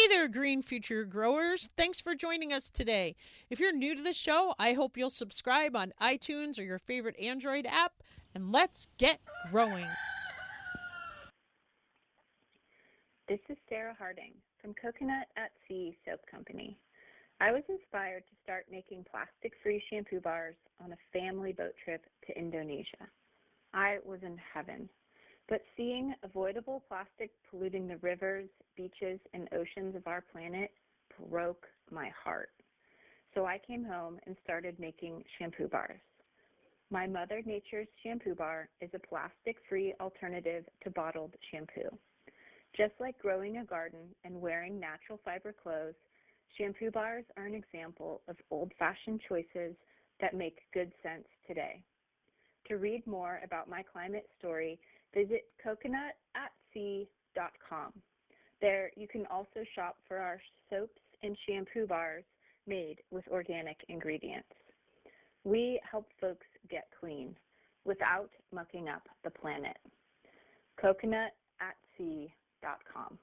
Hey there, Green Future Growers. Thanks for joining us today. If you're new to the show, I hope you'll subscribe on iTunes or your favorite Android app, and let's get growing. This is Sarah Harding from Coconut at Sea Soap Company. I was inspired to start making plastic-free shampoo bars on a family boat trip to Indonesia. I was in heaven. But seeing avoidable plastic polluting the rivers, beaches, and oceans of our planet broke my heart. So I came home and started making shampoo bars. My Mother Nature's shampoo bar is a plastic-free alternative to bottled shampoo. Just like growing a garden and wearing natural fiber clothes, shampoo bars are an example of old-fashioned choices that make good sense today. To read more about my climate story, visit CoconutAtSea.com. There you can also shop for our soaps and shampoo bars made with organic ingredients. We help folks get clean without mucking up the planet. CoconutAtSea.com.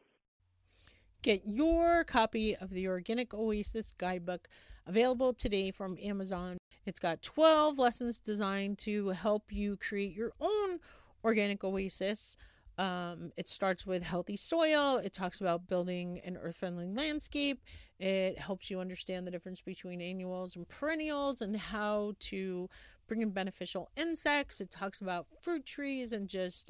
Get your copy of the Organic Oasis Guidebook available today from Amazon. It's got 12 lessons designed to help you create your own Organic Oasis. It starts with healthy soil. It talks about building an earth-friendly landscape. It helps you understand the difference between annuals and perennials and how to bring in beneficial insects. It talks about fruit trees and just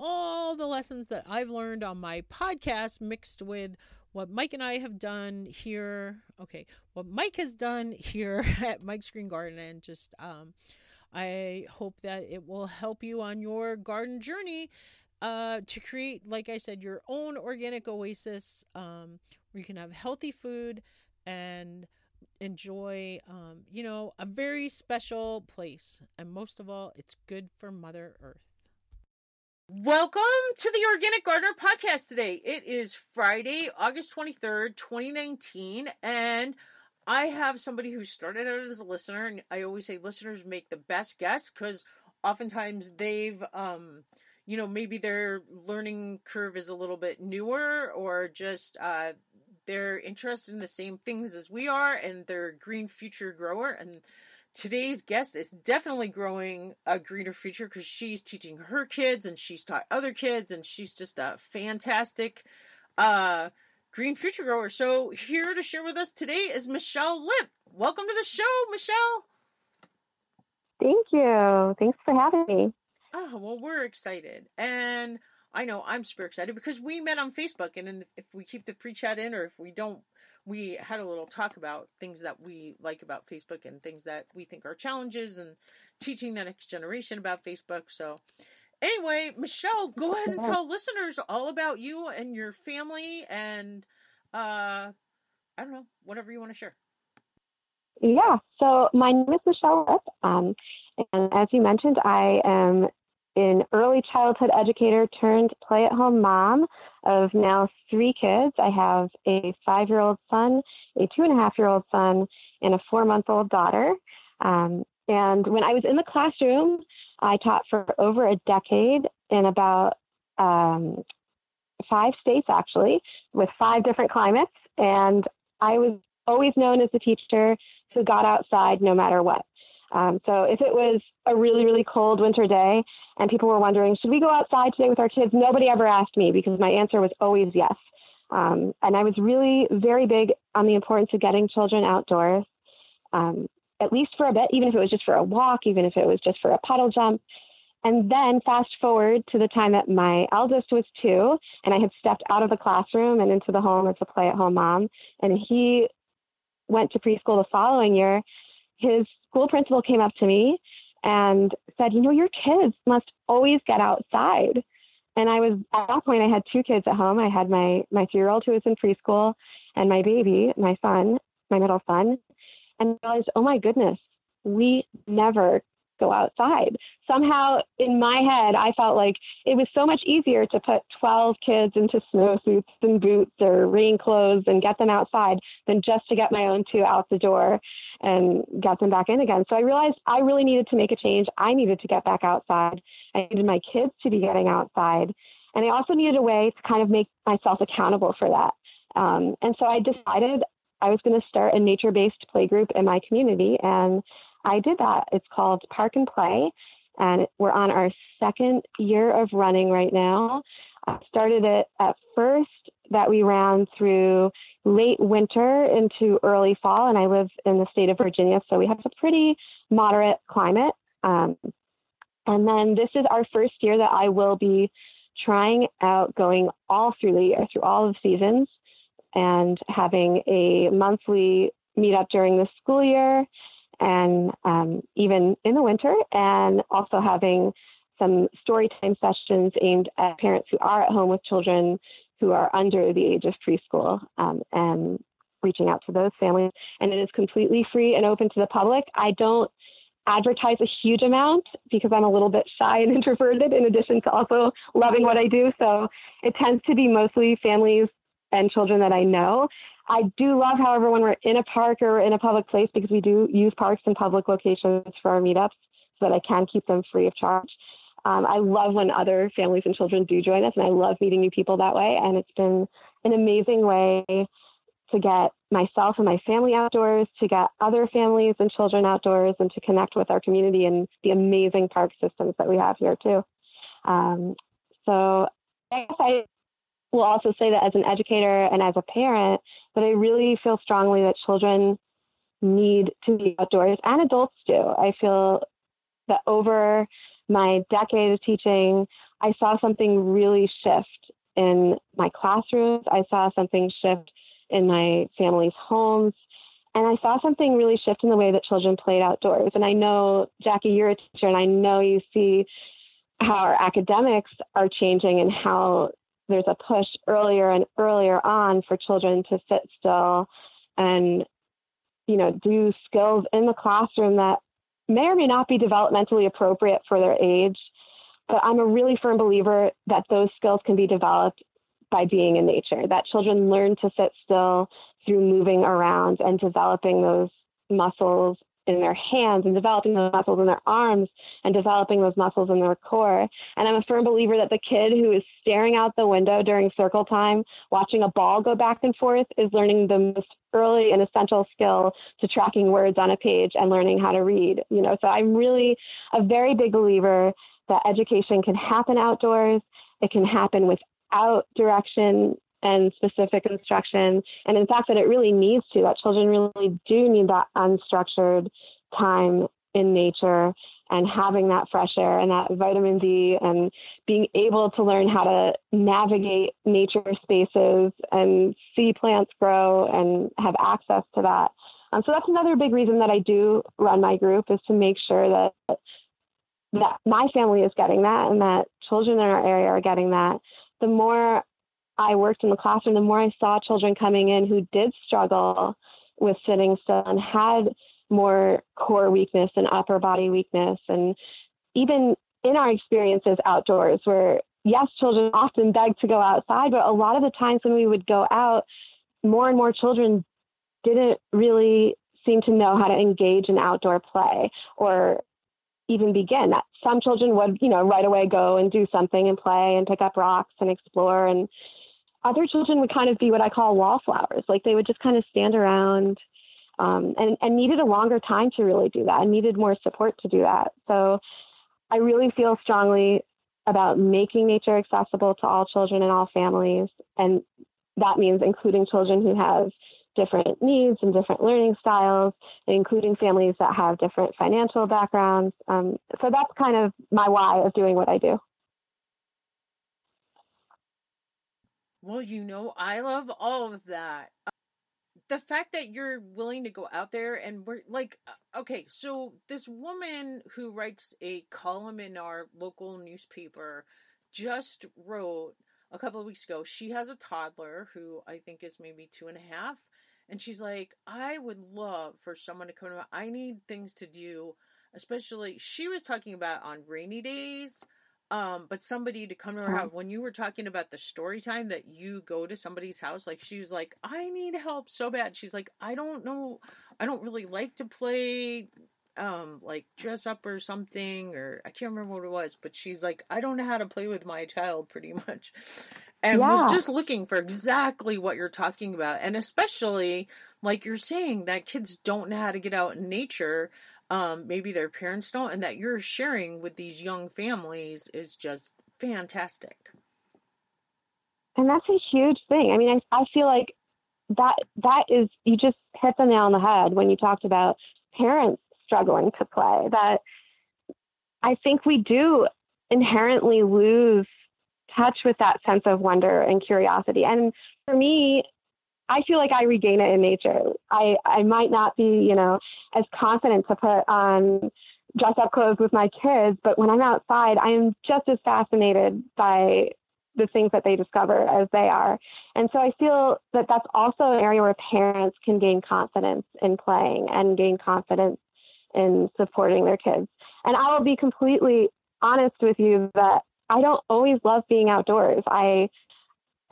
all the lessons that I've learned on my podcast mixed with what Mike and I have done here. Okay, what Mike has done here at Mike's Green Garden, and just I hope that it will help you on your garden journey to create, like I said, your own organic oasis where you can have healthy food and enjoy, a very special place. And most of all, it's good for Mother Earth. Welcome to the Organic Gardener Podcast today. It is Friday, August 23rd, 2019, and I have somebody who started out as a listener, and I always say listeners make the best guests because oftentimes they've, maybe their learning curve is a little bit newer, or just they're interested in the same things as we are, and they're a green future grower. And today's guest is definitely growing a greener future because she's teaching her kids, and she's taught other kids, and she's just a fantastic green future grower. So here to share with us today is Michelle Lipp. Welcome to the show, Michelle. Thank you. Thanks for having me. Oh, well, we're excited. And I know I'm super excited because we met on Facebook, and if we keep the pre-chat in or if we don't, we had a little talk about things that we like about Facebook and things that we think are challenges and teaching the next generation about Facebook. So anyway, Michelle, go ahead and tell listeners all about you and your family and, whatever you want to share. Yeah, so my name is Michelle Lipp, and as you mentioned, I am an early childhood educator turned play-at-home mom of now three kids. I have a 5-year-old son, a 2.5-year-old son, and a 4-month-old daughter. And when I was in the classroom, I taught for over a decade in about 5 states, actually, with 5 different climates. And I was always known as the teacher who got outside no matter what. So if it was a really, really cold winter day and people were wondering, should we go outside today with our kids? Nobody ever asked me because my answer was always yes. And I was really very big on the importance of getting children outdoors. At least for a bit, even if it was just for a walk, even if it was just for a puddle jump. And then fast forward to the time that my eldest was 2, and I had stepped out of the classroom and into the home as a play-at-home mom. And he went to preschool the following year. His school principal came up to me and said, your kids must always get outside. And I was, at that point, I had 2 kids at home. I had my 3-year-old who was in preschool and my baby, my son, my middle son. And I realized, oh my goodness, we never go outside. Somehow in my head, I felt like it was so much easier to put 12 kids into snowsuits and boots or rain clothes and get them outside than just to get my own 2 out the door and get them back in again. So I realized I really needed to make a change. I needed to get back outside. I needed my kids to be getting outside. And I also needed a way to kind of make myself accountable for that. And so I decided I was going to start a nature-based play group in my community, and I did that. It's called Park and Play, and we're on our second year of running right now. I started it at first that we ran through late winter into early fall, and I live in the state of Virginia, so we have a pretty moderate climate. And then this is our first year that I will be trying out going all through the year, through all of the seasons, and having a monthly meetup during the school year and even in the winter, and also having some story time sessions aimed at parents who are at home with children who are under the age of preschool, and reaching out to those families. And it is completely free and open to the public. I don't advertise a huge amount because I'm a little bit shy and introverted, in addition to also loving what I do. So it tends to be mostly families and children that I know. I do love, however, when we're in a park or in a public place, because we do use parks and public locations for our meetups so that I can keep them free of charge. I love when other families and children do join us, and I love meeting new people that way. And it's been an amazing way to get myself and my family outdoors, to get other families and children outdoors, and to connect with our community and the amazing park systems that we have here too. So I guess I will also say that as an educator and as a parent, that I really feel strongly that children need to be outdoors, and adults do. I feel that over my decade of teaching, I saw something really shift in my classrooms. I saw something shift in my family's homes. And I saw something really shift in the way that children played outdoors. And I know, Jackie, you're a teacher, and I know you see how our academics are changing and how there's a push earlier and earlier on for children to sit still and, you know, do skills in the classroom that may or may not be developmentally appropriate for their age. But I'm a really firm believer that those skills can be developed by being in nature, that children learn to sit still through moving around and developing those muscles in their hands and developing those muscles in their arms and developing those muscles in their core. And I'm a firm believer that the kid who is staring out the window during circle time, watching a ball go back and forth, is learning the most early and essential skill to tracking words on a page and learning how to read. You know, so I'm really a very big believer that education can happen outdoors. It can happen without direction and specific instruction. And in fact, that it really needs to, that children really do need that unstructured time in nature and having that fresh air and that vitamin D and being able to learn how to navigate nature spaces and see plants grow and have access to that. So that's another big reason that I do run my group, is to make sure that my family is getting that and that children in our area are getting that. The more I worked in the classroom, the more I saw children coming in who did struggle with sitting still and had more core weakness and upper body weakness. And even in our experiences outdoors, where, yes, children often begged to go outside, but a lot of the times when we would go out, more and more children didn't really seem to know how to engage in outdoor play or even begin. Some children would, you know, right away go and do something and play and pick up rocks and explore. And other children would kind of be what I call wallflowers. Like, they would just kind of stand around and needed a longer time to really do that and needed more support to do that. So I really feel strongly about making nature accessible to all children and all families. And that means including children who have different needs and different learning styles, including families that have different financial backgrounds. So that's kind of my why of doing what I do. Well, you know, I love all of that. The fact that you're willing to go out there and we're like, okay, so this woman who writes a column in our local newspaper just wrote a couple of weeks ago, she has a toddler who I think is maybe 2.5. And she's like, I would love for someone to come to my, I need things to do, especially, she was talking about on rainy days, but somebody to come to her house. When you were talking about the story time that you go to somebody's house, like, she was like, I need help so bad. She's like, I don't know. I don't really like to play like dress up or something, or I can't remember what it was, but she's like, I don't know how to play with my child, pretty much. And was just looking for exactly what you're talking about. And especially, like you're saying, that kids don't know how to get out in nature. Maybe their parents don't. And that you're sharing with these young families is just fantastic. And that's a huge thing. I mean, I feel like that is, you just hit the nail on the head when you talked about parents struggling to play. That I think we do inherently lose touch with that sense of wonder and curiosity. And for me, I feel like I regain it in nature. I might not be, you know, as confident to put on dress up clothes with my kids, but when I'm outside, I am just as fascinated by the things that they discover as they are. And so I feel that that's also an area where parents can gain confidence in playing and gain confidence in supporting their kids. And I will be completely honest with you that I don't always love being outdoors. I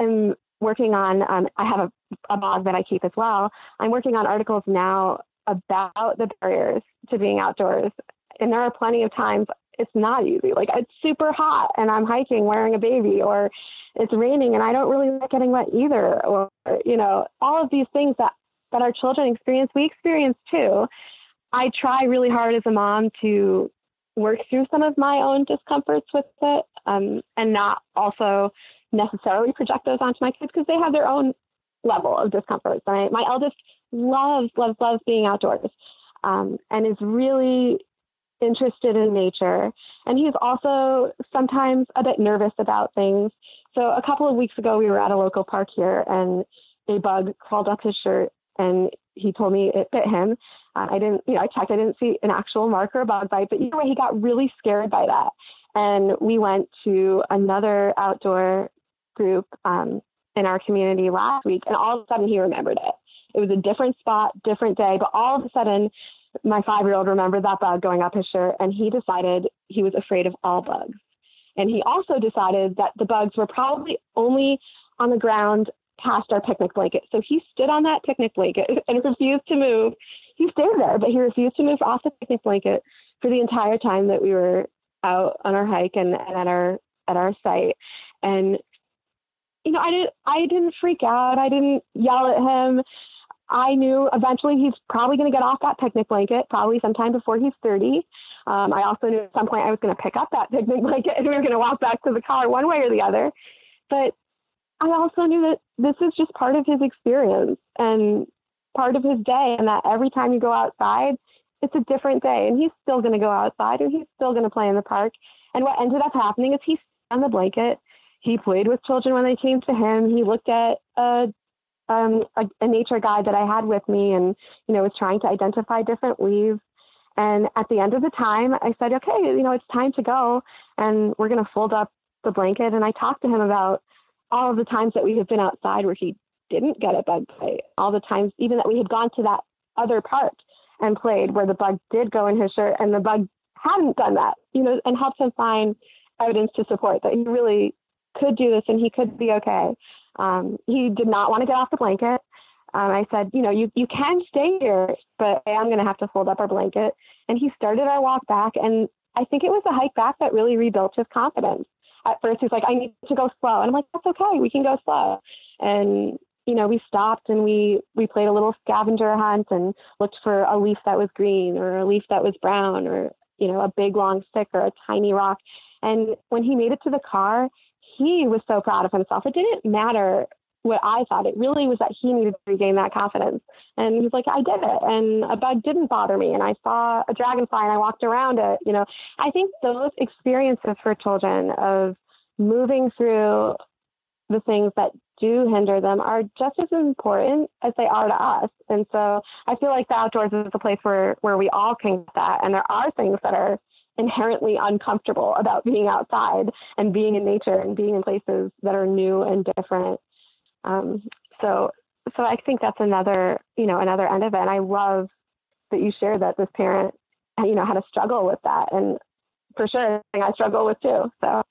am working on, I have a blog that I keep as well. I'm working on articles now about the barriers to being outdoors. And there are plenty of times it's not easy. Like, it's super hot and I'm hiking wearing a baby, or it's raining and I don't really like getting wet either. Or, you know, all of these things that our children experience, we experience too. I try really hard as a mom to work through some of my own discomforts with it, and not also necessarily project those onto my kids, because they have their own level of discomfort. Right? My eldest loves being outdoors, and is really interested in nature. And he's also sometimes a bit nervous about things. So a couple of weeks ago, we were at a local park here and a bug crawled up his shirt and he told me it bit him. I checked, I didn't see an actual mark or a bug bite, but either way, he got really scared by that. And we went to another outdoor group in our community last week, and all of a sudden he remembered it. It was a different spot, different day, but all of a sudden my 5-year-old remembered that bug going up his shirt, and he decided he was afraid of all bugs. And he also decided that the bugs were probably only on the ground past our picnic blanket. So he stood on that picnic blanket and refused to move. He stayed there, but he refused to move off the picnic blanket for the entire time that we were out on our hike and at our site. And, you know, I didn't freak out. I didn't yell at him. I knew eventually he's probably going to get off that picnic blanket, probably sometime before he's 30. I also knew at some point I was going to pick up that picnic blanket and we were going to walk back to the car one way or the other. But I also knew that this is just part of his experience and part of his day, and that every time you go outside, it's a different day, and he's still going to go outside and he's still going to play in the park. And what ended up happening is he sat on the blanket. He played with children when they came to him. He looked at a nature guide that I had with me, and, you know, was trying to identify different leaves. And at the end of the time, I said, okay, you know, it's time to go, and we're going to fold up the blanket. And I talked to him about all of the times that we had been outside where he didn't get a bug bite, all the times even that we had gone to that other park and played where the bug did go in his shirt and the bug hadn't done that, you know, and helped him find evidence to support that he really could do this and he could be okay. He did not want to get off the blanket. I said, you know, you can stay here, but I'm going to have to fold up our blanket. And he started our walk back. And I think it was the hike back that really rebuilt his confidence. At first, he's like, I need to go slow. And I'm like, that's okay. We can go slow. And, you know, we stopped and we played a little scavenger hunt and looked for a leaf that was green or a leaf that was brown or, you know, a big, long stick or a tiny rock. And when he made it to the car, he was so proud of himself. It didn't matter what I thought. It really was that he needed to regain that confidence. And he's like, I did it. And a bug didn't bother me. And I saw a dragonfly and I walked around it. You know, I think those experiences for children of moving through the things that do hinder them are just as important as they are to us. And so I feel like the outdoors is a place where we all can get that. And there are things that are inherently uncomfortable about being outside and being in nature and being in places that are new and different. So I think that's another end of it. And I love that you shared that this parent, you know, had a struggle with that. And for sure, I struggle with too. So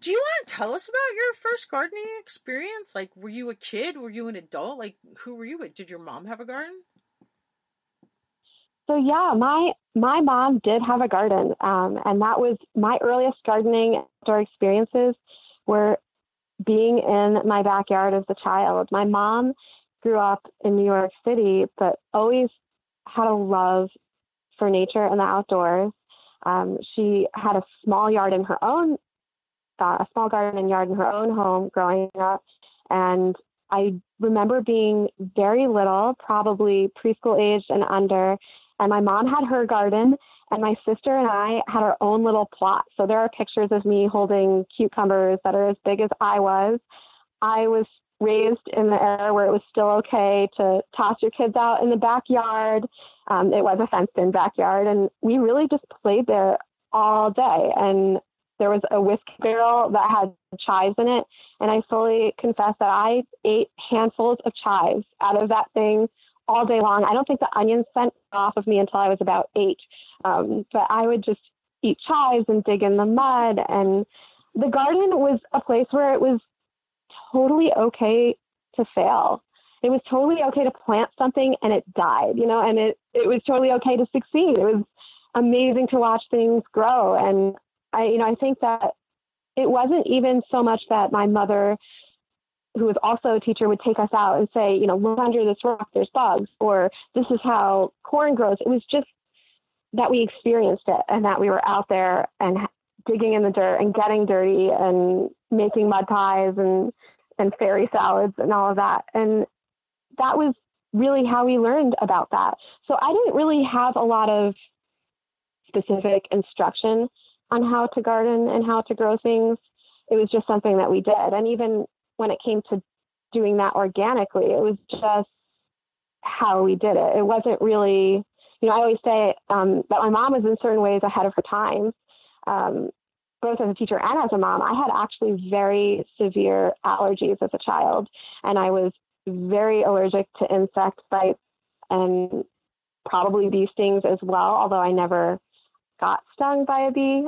do you want to tell us about your first gardening experience? Like, were you a kid? Were you an adult? Like, who were you with? Did your mom have a garden? So yeah, my mom did have a garden, and that was my earliest gardening outdoor experiences were being in my backyard as a child. My mom grew up in New York City, but always had a love for nature and the outdoors. She had a small garden and yard in her own home growing up. And I remember being very little, probably preschool aged and under. And my mom had her garden, and my sister and I had our own little plot. So there are pictures of me holding cucumbers that are as big as I was. I was raised in the era where it was still okay to toss your kids out in the backyard. It was a fenced-in backyard, and we really just played there all day. And there was a whiskey barrel that had chives in it, and I fully confess that I ate handfuls of chives out of that thing all day long. I don't think the onions sent off of me until I was about 8, but I would just eat chives and dig in the mud. And the garden was a place where it was totally okay to fail. It was totally okay to plant something and it died, and it was totally okay to succeed. It was amazing to watch things grow. And I think that it wasn't even so much that my mother, who was also a teacher, would take us out and say, look under this rock, there's bugs, or this is how corn grows. It was just that we experienced it and that we were out there and digging in the dirt and getting dirty and making mud pies and fairy salads and all of that. And that was really how we learned about that. So I didn't really have a lot of specific instruction on how to garden and how to grow things. It was just something that we did. And even when it came to doing that organically, it was just how we did it. It wasn't really, I always say that my mom was in certain ways ahead of her time, both as a teacher and as a mom. I had actually very severe allergies as a child, and I was very allergic to insect bites and probably bee stings as well, although I never got stung by a bee.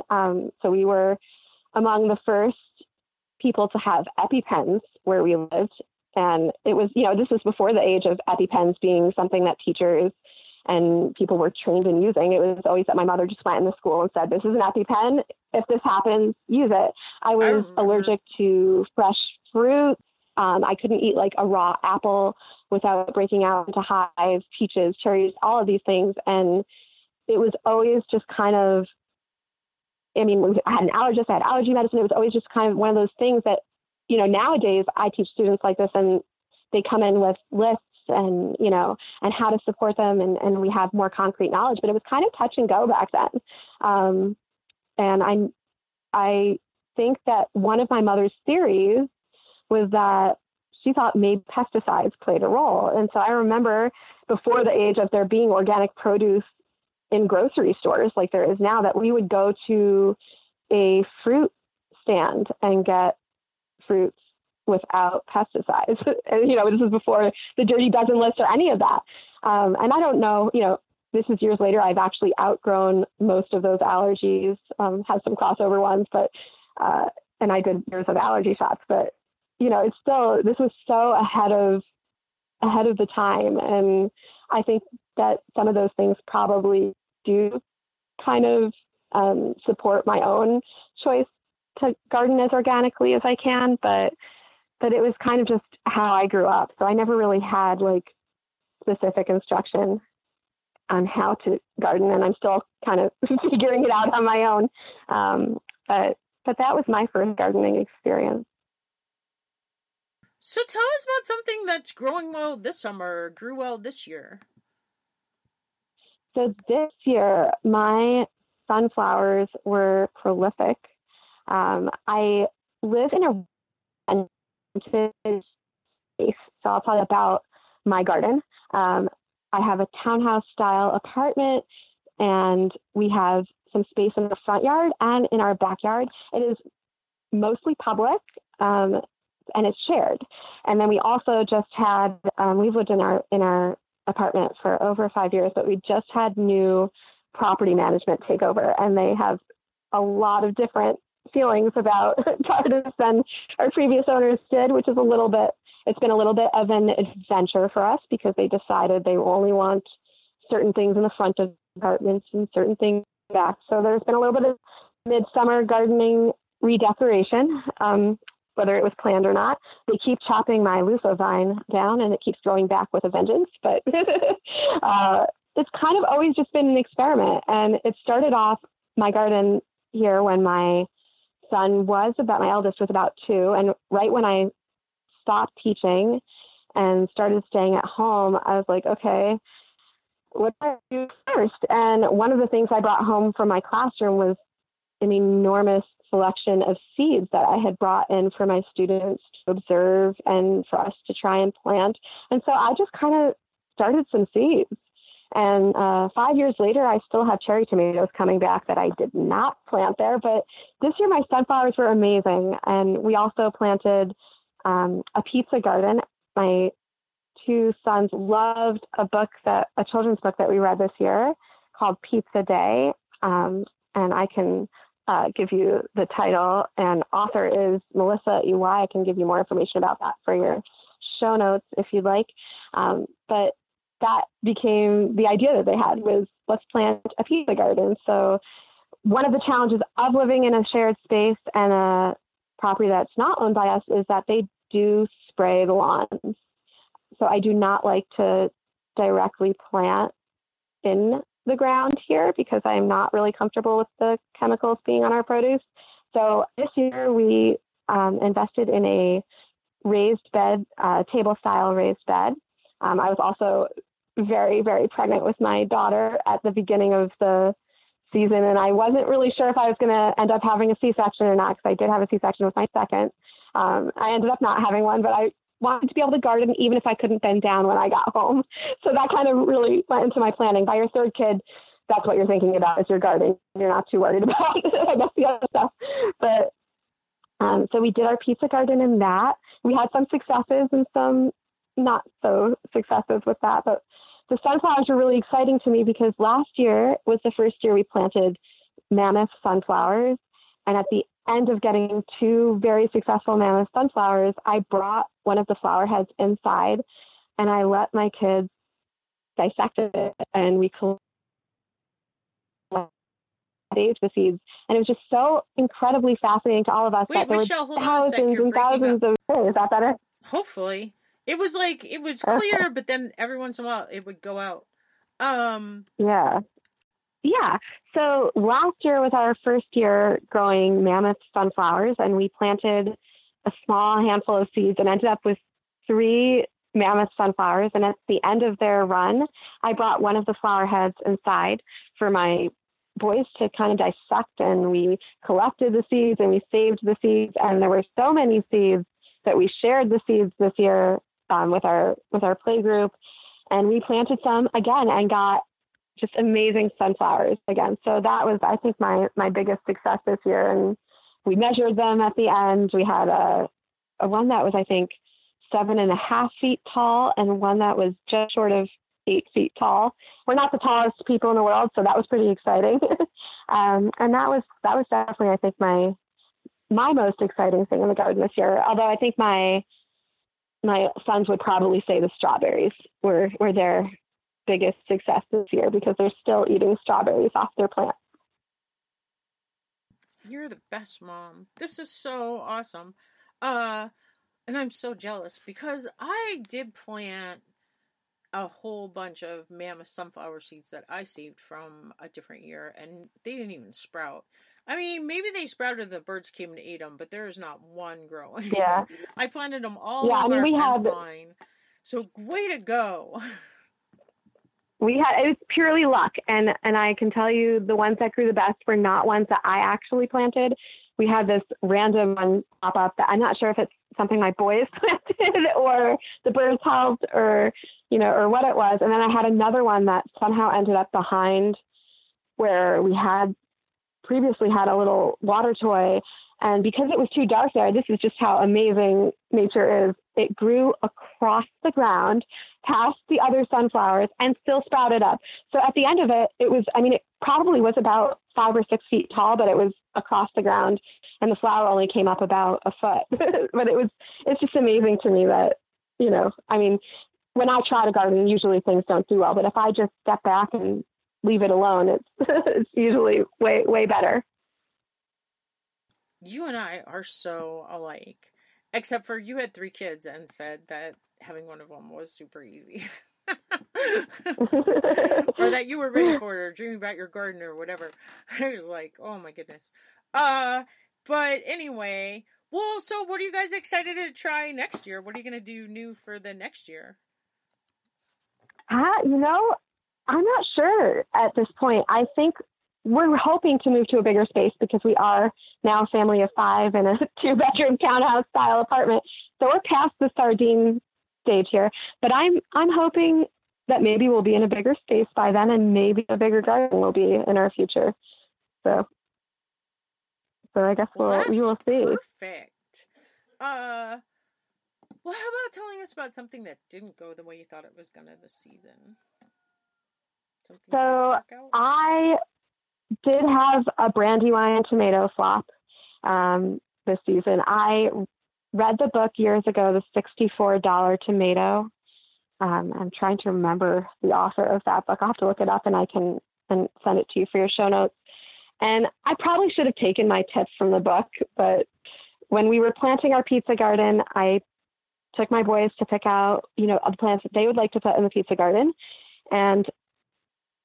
So we were among the first people to have EpiPens where we lived. And it was, this was before the age of EpiPens being something that teachers and people were trained in using. It was always that my mother just went into school and said, this is an EpiPen. If this happens, use it. I was allergic to fresh fruit. I couldn't eat like a raw apple without breaking out into hives, peaches, cherries, all of these things. And it was always just kind of, I had an allergist, I had allergy medicine. It was always just kind of one of those things that, nowadays I teach students like this and they come in with lists and, and how to support them. And we have more concrete knowledge, but it was kind of touch and go back then. And I think that one of my mother's theories was that she thought maybe pesticides played a role. And so I remember before the age of there being organic produce in grocery stores like there is now, that we would go to a fruit stand and get fruits without pesticides. And, this was before the dirty dozen list or any of that. And I don't know, this is years later. I've actually outgrown most of those allergies, have some crossover ones, but, and I did years of allergy shots, but it's still, this was so ahead of the time. And I think that some of those things probably do kind of support my own choice to garden as organically as I can, but it was kind of just how I grew up. So I never really had like specific instruction on how to garden, and I'm still kind of figuring it out on my own. But that was my first gardening experience. So tell us about something that's growing well this summer, grew well this year. So this year, my sunflowers were prolific. I live in a rented space, so I'll talk about my garden. I have a townhouse-style apartment, and we have some space in the front yard and in our backyard. It is mostly public, and it's shared. And then we also just had, we've lived in our apartment for over 5 years, but we just had new property management take over, and they have a lot of different feelings about gardens than our previous owners did, which is it's been a little bit of an adventure for us because they decided they only want certain things in the front of apartments and certain things back. So there's been a little bit of midsummer gardening redecoration, whether it was planned or not. They keep chopping my loofah vine down and it keeps growing back with a vengeance, but it's kind of always just been an experiment. And it started off my garden here when my son was about, my eldest was about two. And right when I stopped teaching and started staying at home, I was like, okay, what do I do first? And one of the things I brought home from my classroom was an enormous selection of seeds that I had brought in for my students to observe and for us to try and plant. And so I just kind of started some seeds. And 5 years later, I still have cherry tomatoes coming back that I did not plant there. But this year, my sunflowers were amazing. And we also planted a pizza garden. My two sons loved a children's book that we read this year called Pizza Day. And I can give you the title, and author is Melissa Uy. I can give you more information about that for your show notes if you'd like. But that became the idea that they had, was let's plant a pizza garden. So one of the challenges of living in a shared space and a property that's not owned by us is that they do spray the lawns. So I do not like to directly plant in the ground here because I'm not really comfortable with the chemicals being on our produce. So this year we invested in a raised bed, table-style raised bed. I was also very, very pregnant with my daughter at the beginning of the season, and I wasn't really sure if I was going to end up having a C-section or not, because I did have a C-section with my second. I ended up not having one, but I wanted to be able to garden even if I couldn't bend down when I got home. So that kind of really went into my planning. By your third kid, that's what you're thinking about, is your gardening. You're not too worried about the other stuff. But so we did our pizza garden in that. We had some successes and some not so successes with that, but the sunflowers were really exciting to me because last year was the first year we planted mammoth sunflowers. And at the end of getting two very successful mammoth sunflowers, I brought one of the flower heads inside and I let my kids dissect it, and we collected the seeds. And it was just so incredibly fascinating to all of us. Wait, that there Michelle, were thousands and thousands of things. Is that better? Hopefully. It was like, it was clear, but then every once in a while it would go out. Yeah. So last year was our first year growing mammoth sunflowers, and we planted a small handful of seeds and ended up with three mammoth sunflowers. And at the end of their run, I brought one of the flower heads inside for my boys to kind of dissect, and we collected the seeds and we saved the seeds. And there were so many seeds that we shared the seeds this year with our play group, and we planted some again and got just amazing sunflowers again. So that was, I think, my biggest success this year. And we measured them at the end. We had a one that was, I think, 7.5 feet tall, and one that was just short of 8 feet tall. We're not the tallest people in the world, so that was pretty exciting. And that was definitely, I think, my most exciting thing in the garden this year. Although I think my sons would probably say the strawberries were their biggest success this year, because they're still eating strawberries off their plants. You're the best mom. This is so awesome. And I'm so jealous, because I did plant a whole bunch of mammoth sunflower seeds that I saved from a different year, and they didn't even sprout. I mean, maybe they sprouted and the birds came and ate them, but there is not one growing. Yeah. I planted them all over our fence line. So, way to go. It was purely luck. And I can tell you the ones that grew the best were not ones that I actually planted. We had this random one pop up that I'm not sure if it's something my boys planted or the birds helped or what it was. And then I had another one that somehow ended up behind where we had previously had a little water toy, and because it was too dark there, this is just how amazing nature is, it grew across the ground past the other sunflowers and still sprouted up. So at the end of it, it probably was about 5 or 6 feet tall, but it was across the ground, and the flower only came up about a foot. But it's just amazing to me that, when I try to garden, usually things don't do well. But if I just step back and leave it alone, it's usually way better. You and I are so alike, except for you had 3 kids and said that having one of them was super easy. Or that you were ready for it, or dreaming about your garden or whatever. I was like, oh my goodness. But anyway, well, so what are you guys excited to try next year? What are you going to do new for the next year? You know, I'm not sure at this point. I think we're hoping to move to a bigger space because we are now a family of 5 in a 2-bedroom townhouse style apartment. So we're past the sardine stage here, but I'm hoping that maybe we'll be in a bigger space by then, and maybe a bigger garden will be in our future. So I guess we will see. Perfect. Well, how about telling us about something that didn't go the way you thought it was going to this season? So I did have a Brandywine tomato flop this season. I read the book years ago, The $64 Tomato. I'm trying to remember the author of that book. I'll have to look it up and I can send it to you for your show notes. And I probably should have taken my tips from the book, but when we were planting our pizza garden, I took my boys to pick out, the plants that they would like to put in the pizza garden. And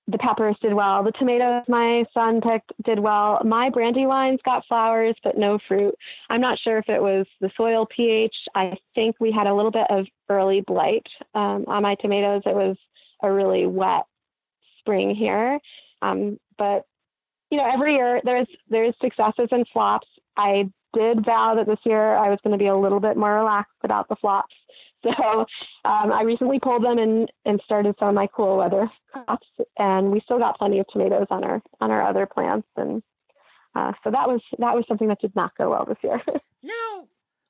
the peppers did well. The tomatoes my son picked did well. My brandywines got flowers, but no fruit. I'm not sure if it was the soil pH. I think we had a little bit of early blight on my tomatoes. It was a really wet spring here. But, every year there's successes and flops. I did vow that this year I was going to be a little bit more relaxed about the flops. So I recently pulled them and started some of my cool weather crops, and we still got plenty of tomatoes on our other plants, and so that was something that did not go well this year. Now,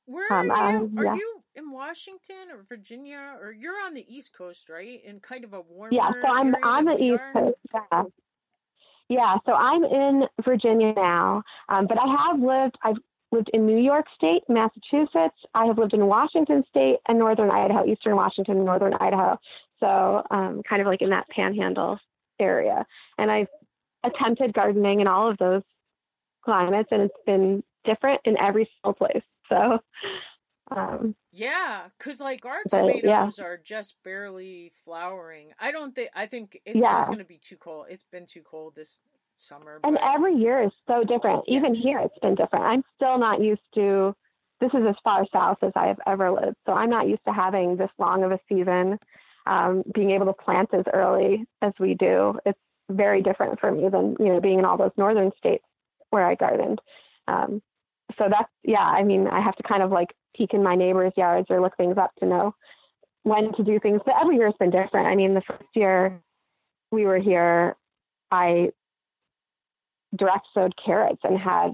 where are you? Are you in Washington or Virginia, or you're on the East Coast, right? In kind of a warmer area. Yeah, so I'm on the East Coast. Yeah. Yeah, so I'm in Virginia now, but I've lived in New York State, Massachusetts. I have lived in Washington State and northern Idaho, eastern Washington, and northern Idaho. So kind of like in that panhandle area. And I've attempted gardening in all of those climates, and it's been different in every single place. So yeah, because like our tomatoes are just barely flowering. I think it's just going to be too cold. It's been too cold this summer. But... And every year is so different. Yes. Even here, it's been different. I'm still not used to, this is as far south as I have ever lived. So I'm not used to having this long of a season, being able to plant as early as we do. It's very different for me than, being in all those northern states where I gardened. So that's, I have to kind of like peek in my neighbors' yards or look things up to know when to do things. But every year has been different. I mean, the first year we were here, I direct sowed carrots and had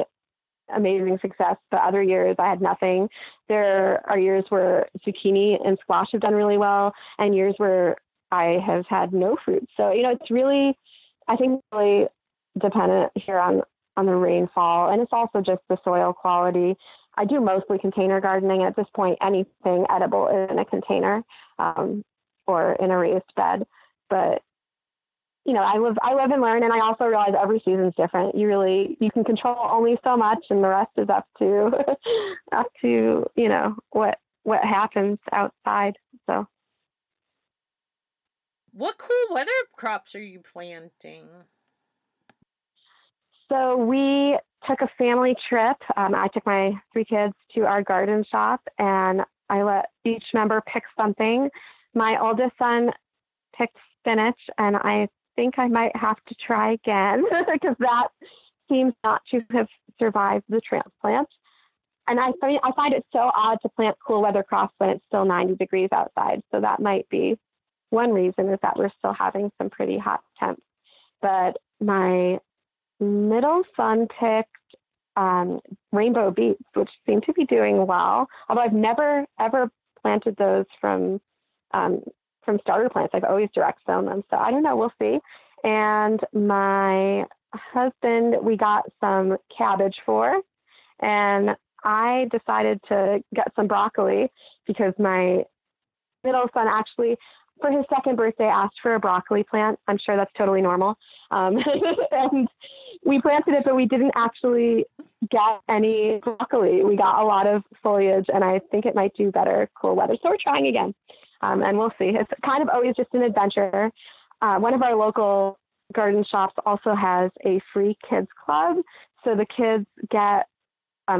amazing success. The other years I had nothing. There are years where zucchini and squash have done really well, and years where I have had no fruit. So, it's really, I think, really dependent here on the rainfall. And it's also just the soil quality. I do mostly container gardening. At this point, anything edible is in a container or in a raised bed. But I live and learn, and I also realize every season's different. You can control only so much, and the rest is up to what happens outside. So, what cool weather crops are you planting? So we took a family trip. I took my 3 kids to our garden shop, and I let each member pick something. My oldest son picked spinach, and I think I might have to try again because that seems not to have survived the transplant. And I find it so odd to plant cool weather crops when it's still 90 degrees outside. So that might be one reason, is that we're still having some pretty hot temps. But my middle son picked rainbow beets, which seem to be doing well. Although I've never ever planted those from starter plants. I've always direct sown them. So I don't know. We'll see. And my husband, we got some cabbage for, and I decided to get some broccoli because my middle son actually for his second birthday, asked for a broccoli plant. I'm sure that's totally normal. And we planted it, but we didn't actually get any broccoli. We got a lot of foliage, and I think it might do better cool weather. So we're trying again, and we'll see. It's kind of always just an adventure. One of our local garden shops also has a free kids club. So the kids get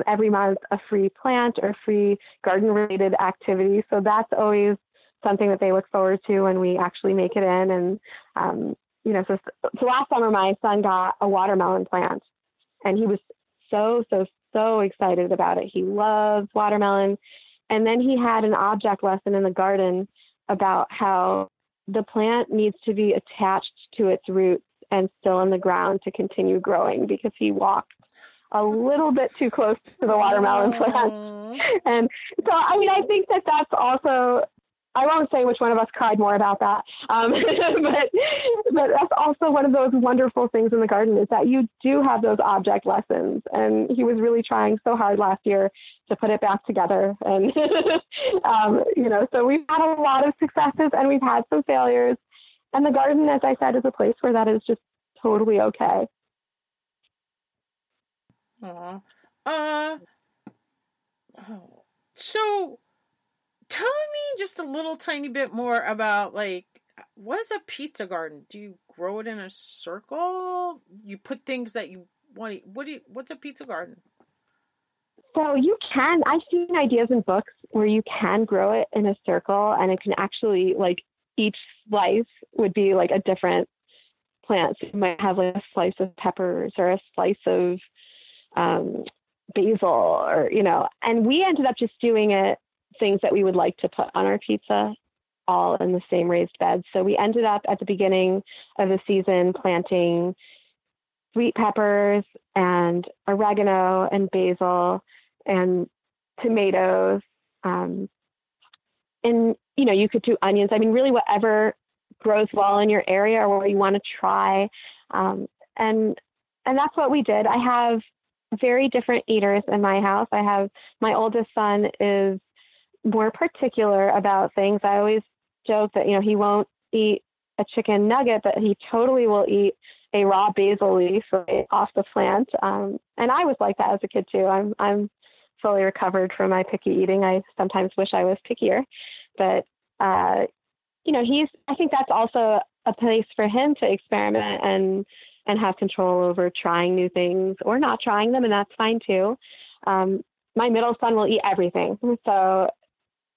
every month a free plant or free garden-related activity. So that's always something that they look forward to when we actually make it in. And, you know, so last summer, my son got a watermelon plant, and he was so excited about it. He loves watermelon. And then he had an object lesson in the garden about how the plant needs to be attached to its roots and still in the ground to continue growing, because he walked a little bit too close to the watermelon plant. And so, I mean, I think that that's also, I won't say which one of us cried more about that. But that's also one of those wonderful things in the garden, is that you do have those object lessons. And he was really trying so hard last year to put it back together. And, you know, so we've had a lot of successes and we've had some failures. And the garden, as I said, is a place where that is just totally okay. So tell me just a little tiny bit more about, like, what is a pizza garden? Do you grow it in a circle? You put things that you want. What's a pizza garden? So you can, I've seen ideas in books where you can grow it in a circle, and it can actually, like, each slice would be like a different plant. So you might have like a slice of peppers or a slice of basil, or, you know, and we ended up just doing it, things that we would like to put on our pizza, all in the same raised bed. So we ended up at the beginning of the season planting sweet peppers and oregano and basil and tomatoes. And, you know, you could do onions. I mean, really whatever grows well in your area or what you want to try. And that's what we did. I have very different eaters in my house. I have, my oldest son is more particular about things. I always joke that, you know, he won't eat a chicken nugget, but he totally will eat a raw basil leaf off the plant. And I was like that as a kid too. I'm fully recovered from my picky eating. I sometimes wish I was pickier, but you know, I think that's also a place for him to experiment and have control over trying new things or not trying them. And that's fine too. My middle son will eat everything. So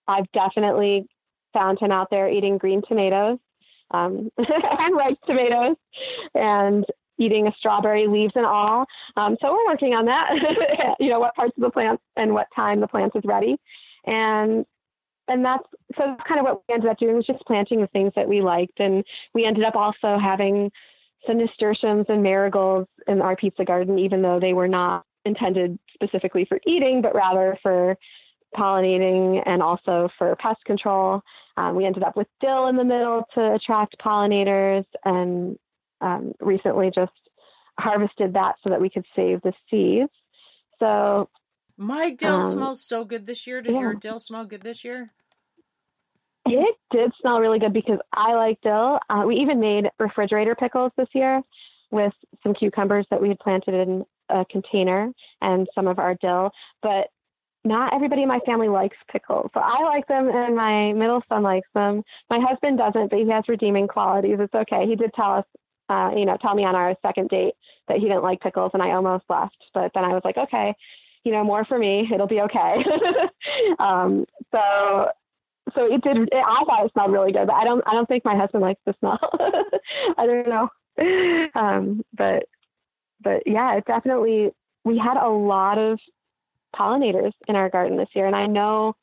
I've definitely found him out there eating green tomatoes and red tomatoes and eating a strawberry, leaves and all. So we're working on that, you know, what parts of the plant and what time the plant is ready. And that's kind of what we ended up doing, was just planting the things that we liked. And we ended up also having some nasturtiums and marigolds in our pizza garden, even though they were not intended specifically for eating, but rather for pollinating and also for pest control. We ended up with dill in the middle to attract pollinators, and recently just harvested that so that we could save the seeds. So my dill smells so good this year. Does your dill smell good this year? It did smell really good because I like dill. We even made refrigerator pickles this year with some cucumbers that we had planted in a container and some of our dill, but not everybody in my family likes pickles. So I like them and my middle son likes them. My husband doesn't, but he has redeeming qualities. It's okay. He did tell us, tell me on our second date that he didn't like pickles, and I almost left, but then I was like, okay, you know, more for me, it'll be okay. So it did. I thought it smelled really good, but I don't think my husband likes the smell. I don't know. But yeah, it definitely, we had a lot of pollinators in our garden this year. And I know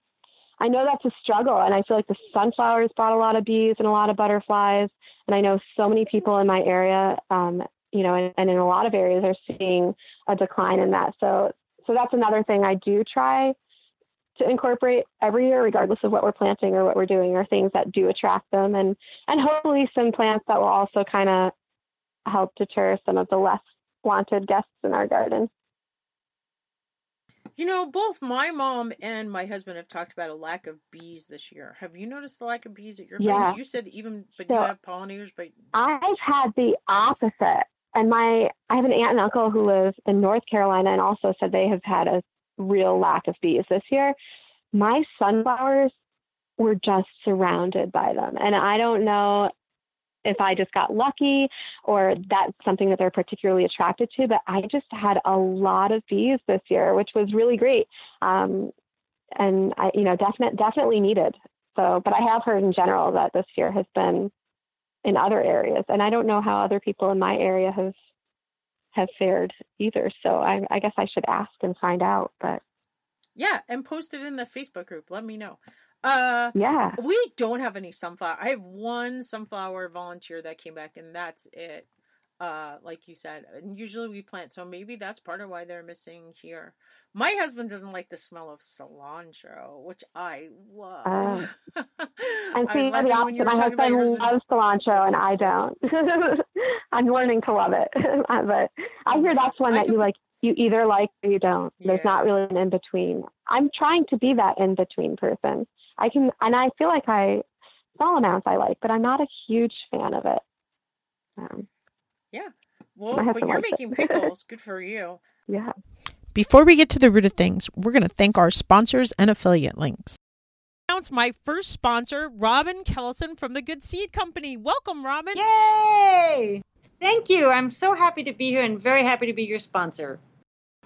that's a struggle. And I feel like the sunflowers brought a lot of bees and a lot of butterflies. And I know so many people in my area, you know, and in a lot of areas are seeing a decline in that. So that's another thing I do try to incorporate every year, regardless of what we're planting or what we're doing, or things that do attract them, and hopefully some plants that will also kind of help deter some of the less wanted guests in our garden. You know, both my mom and my husband have talked about a lack of bees this year. Have you noticed the lack of bees at your place? You said even, but you have pollinators, but... I've had the opposite. And I have an aunt and uncle who live in North Carolina and also said they have had a real lack of bees this year. My sunflowers were just surrounded by them. And I don't know if I just got lucky or that's something that they're particularly attracted to, but I just had a lot of bees this year, which was really great. And I, you know, definitely needed. So, but I have heard in general that this year has been in other areas, and I don't know how other people in my area have fared either. So I guess I should ask and find out, but yeah. And post it in the Facebook group. Let me know. Yeah, we don't have any sunflower. I have one sunflower volunteer that came back, and that's it. Like you said, and usually we plant, so maybe that's part of why they're missing here. My husband doesn't like the smell of cilantro, which I love. I'm seeing the opposite. My husband loves cilantro, and I don't. I'm learning to love it, but I hear that's one that you like. You either like or you don't. There's not really an in between. I'm trying to be that in between person. I can, and I feel like small amounts I like, but I'm not a huge fan of it. Yeah. Well, but you're making pickles. Good for you. Yeah. Before we get to the root of things, we're going to thank our sponsors and affiliate links. Announce my first sponsor, Robin Kelson from the Good Seed Company. Welcome, Robin. Yay! Thank you. I'm so happy to be here and very happy to be your sponsor.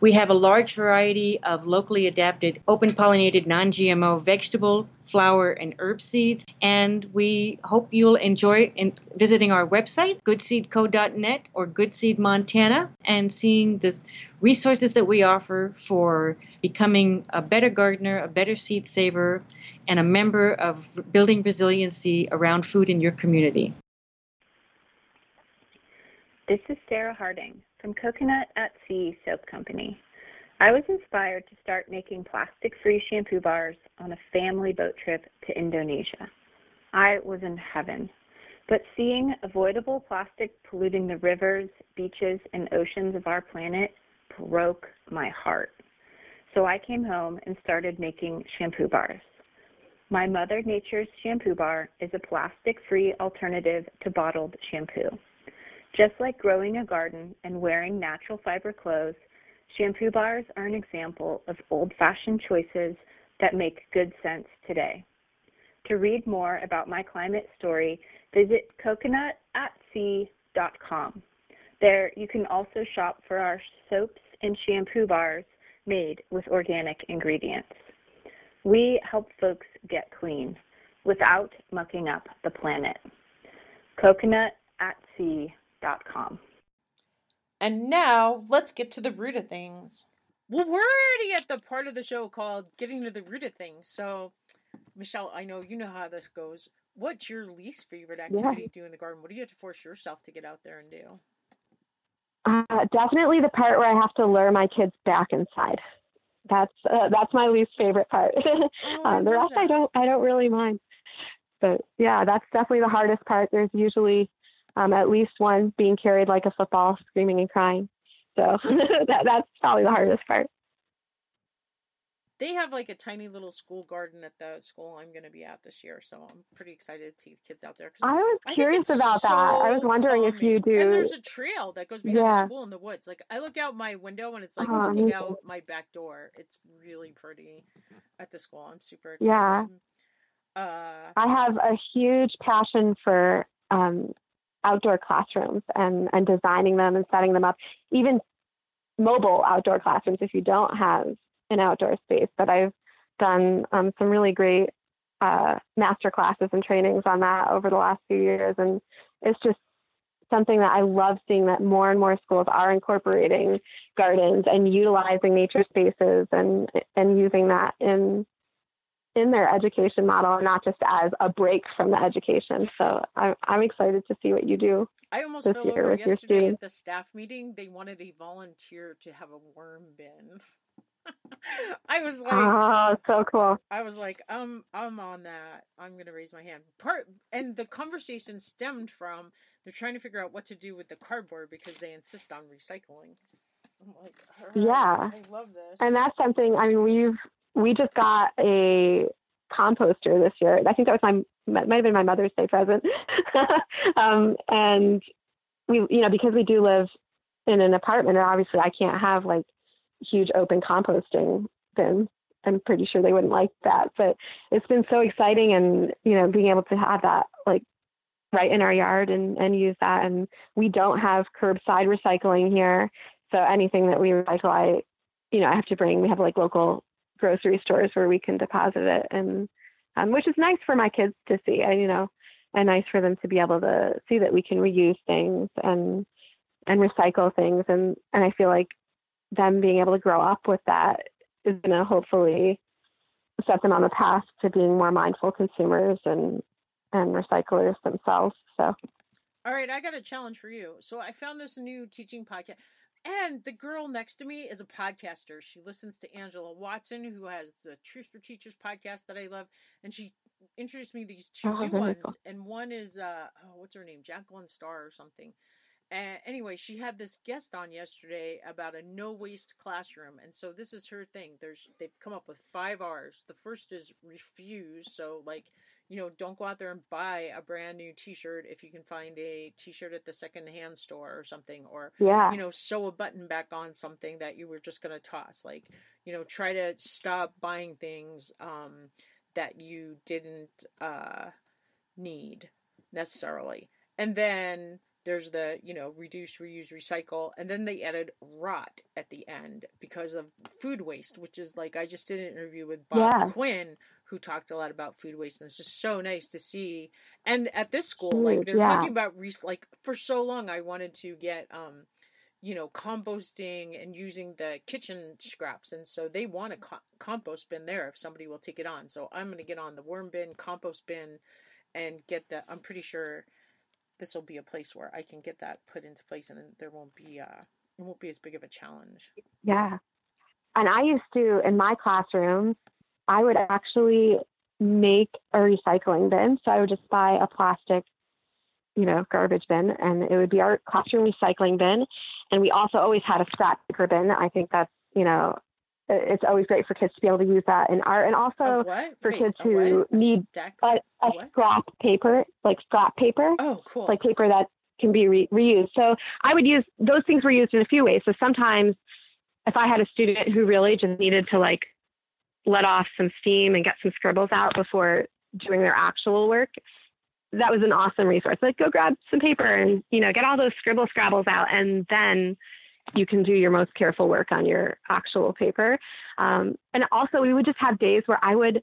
We have a large variety of locally adapted, open-pollinated, non-GMO vegetable, flower, and herb seeds. And we hope you'll enjoy visiting our website, goodseedco.net or GoodSeedMontana, and seeing the resources that we offer for becoming a better gardener, a better seed saver, and a member of building resiliency around food in your community. This is Sarah Harding from Coconut at Sea Soap Company. I was inspired to start making plastic-free shampoo bars on a family boat trip to Indonesia. I was in heaven, but seeing avoidable plastic polluting the rivers, beaches, and oceans of our planet broke my heart. So I came home and started making shampoo bars. My Mother Nature's shampoo bar is a plastic-free alternative to bottled shampoo. Just like growing a garden and wearing natural fiber clothes, shampoo bars are an example of old-fashioned choices that make good sense today. To read more about my climate story, visit CoconutAtSea.com. There you can also shop for our soaps and shampoo bars made with organic ingredients. We help folks get clean without mucking up the planet. CoconutAtSea.com. And now let's get to the root of things. Well, we're already at the part of the show called Getting to the Root of Things. So, Michelle, I know you know how this goes. What's your least favorite activity to do in the garden? What do you have to force yourself to get out there and do? Definitely the part where I have to lure my kids back inside. That's my least favorite part. The rest I don't really mind. But yeah, that's definitely the hardest part. There's usually at least one being carried like a football, screaming and crying. So that's probably the hardest part. They have like a tiny little school garden at the school I'm going to be at this year. So I'm pretty excited to see the kids out there. I was curious about that. I was wondering if you do. And there's a trail that goes behind the school in the woods. Like I look out my window and it's like looking out my back door. It's really pretty at the school. I'm super excited. Yeah. I have a huge passion for outdoor classrooms and designing them and setting them up, even mobile outdoor classrooms if you don't have an outdoor space. But I've done some really great master classes and trainings on that over the last few years. And it's just something that I love seeing that more and more schools are incorporating gardens and utilizing nature spaces and using that in their education model, not just as a break from the education. So I'm excited to see what you do. I almost fell over yesterday at the staff meeting. They wanted a volunteer to have a worm bin. I was like, oh, so cool. I was like, I'm on that. I'm going to raise my hand. And the conversation stemmed from, they're trying to figure out what to do with the cardboard because they insist on recycling. I'm like, all right, yeah, I love this. And that's something, I mean, we just got a composter this year. I think that was might have been my Mother's Day present. And we, you know, because we do live in an apartment, and obviously I can't have like huge open composting bins. I'm pretty sure they wouldn't like that, but it's been so exciting, and, you know, being able to have that like right in our yard and use that. And we don't have curbside recycling here. So anything that we recycle, I have to bring, we have like local grocery stores where we can deposit it. And which is nice for my kids to see, and nice for them to be able to see that we can reuse things and recycle things. And I feel like them being able to grow up with that is going to hopefully set them on the path to being more mindful consumers and recyclers themselves. So, all right, I got a challenge for you. So I found this new teaching podcast, and the girl next to me is a podcaster. She listens to Angela Watson, who has the Truth for Teachers podcast that I love. And she introduced me to these two new ones. Cool. And one is, what's her name? Jacqueline Starr or something. Anyway, she had this guest on yesterday about a no-waste classroom. And so this is her thing. They've come up with 5 R's. The first is refuse. So, like, don't go out there and buy a brand new t-shirt if you can find a t-shirt at the secondhand store or something, or, sew a button back on something that you were just going to toss. Like, try to stop buying things that you didn't need necessarily. And then there's the, reduce, reuse, recycle. And then they added rot at the end because of food waste, which is like, I just did an interview with Bob Quinn, who talked a lot about food waste. And it's just so nice to see. And at this school, like they're talking about, for so long, I wanted to get, composting and using the kitchen scraps. And so they want a compost bin there if somebody will take it on. So I'm going to get on the worm bin, compost bin, and get that. I'm pretty sure this will be a place where I can get that put into place, and there won't be it won't be as big of a challenge. Yeah. And I used to, in my classroom, I would actually make a recycling bin. So I would just buy a plastic, garbage bin, and it would be our classroom recycling bin. And we also always had a scrap picker bin. I think that's, it's always great for kids to be able to use that in art, and also for kids who need a scrap paper, like scrap paper. Oh, cool. Like paper that can be reused. So I would use, those things were used in a few ways. So sometimes if I had a student who really just needed to like let off some steam and get some scribbles out before doing their actual work, that was an awesome resource. Like go grab some paper and, get all those scrabbles out, and then you can do your most careful work on your actual paper. And also we would just have days where I would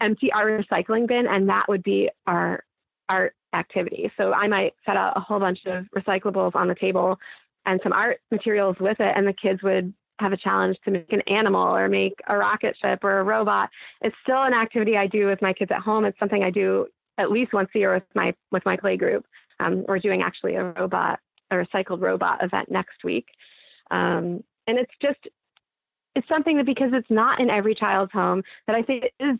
empty our recycling bin, and that would be our art activity. So I might set out a whole bunch of recyclables on the table and some art materials with it. And the kids would have a challenge to make an animal or make a rocket ship or a robot. It's still an activity I do with my kids at home. It's something I do at least once a year with my play group. We're doing actually a recycled robot event next week. And it's something that, because it's not in every child's home, that I think it is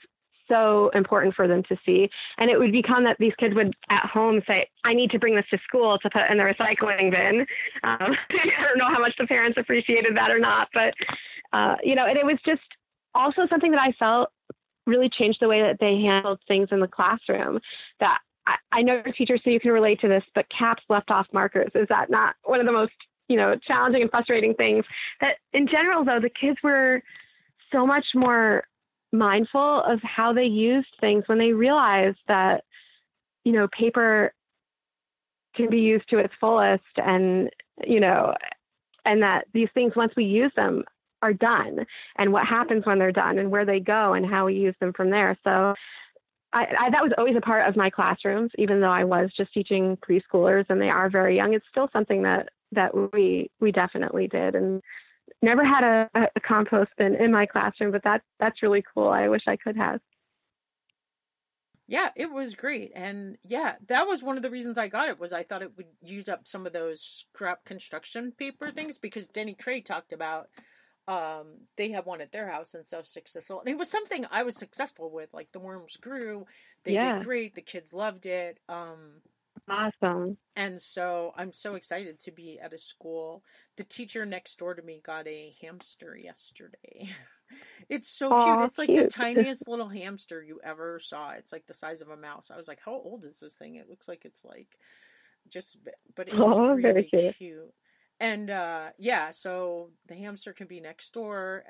so important for them to see. And it would become that these kids would at home say, I need to bring this to school to put in the recycling bin. I don't know how much the parents appreciated that or not, but and it was just also something that I felt really changed the way that they handled things in the classroom. That I know you're a teacher, so you can relate to this, but caps left off markers, is that not one of the most, challenging and frustrating things? That in general, though, the kids were so much more mindful of how they used things when they realized that, paper can be used to its fullest, and, and that these things, once we use them, are done, and what happens when they're done, and where they go, and how we use them from there. So that was always a part of my classrooms, even though I was just teaching preschoolers and they are very young. It's still something that we definitely did, and never had a compost bin in my classroom, but that's really cool. I wish I could have. Yeah, it was great. And yeah, that was one of the reasons I got it, was I thought it would use up some of those scrap construction paper things, because Denny Cray talked about they have one at their house, and so successful. And it was something I was successful with, like the worms grew, they did great. The kids loved it. Awesome. And so I'm so excited to be at a school. The teacher next door to me got a hamster yesterday. It's so cute. It's like cute. The tiniest little hamster you ever saw. It's like the size of a mouse. I was like, how old is this thing? It looks like it's like just, but it was really cute. And yeah, so the hamster can be next door,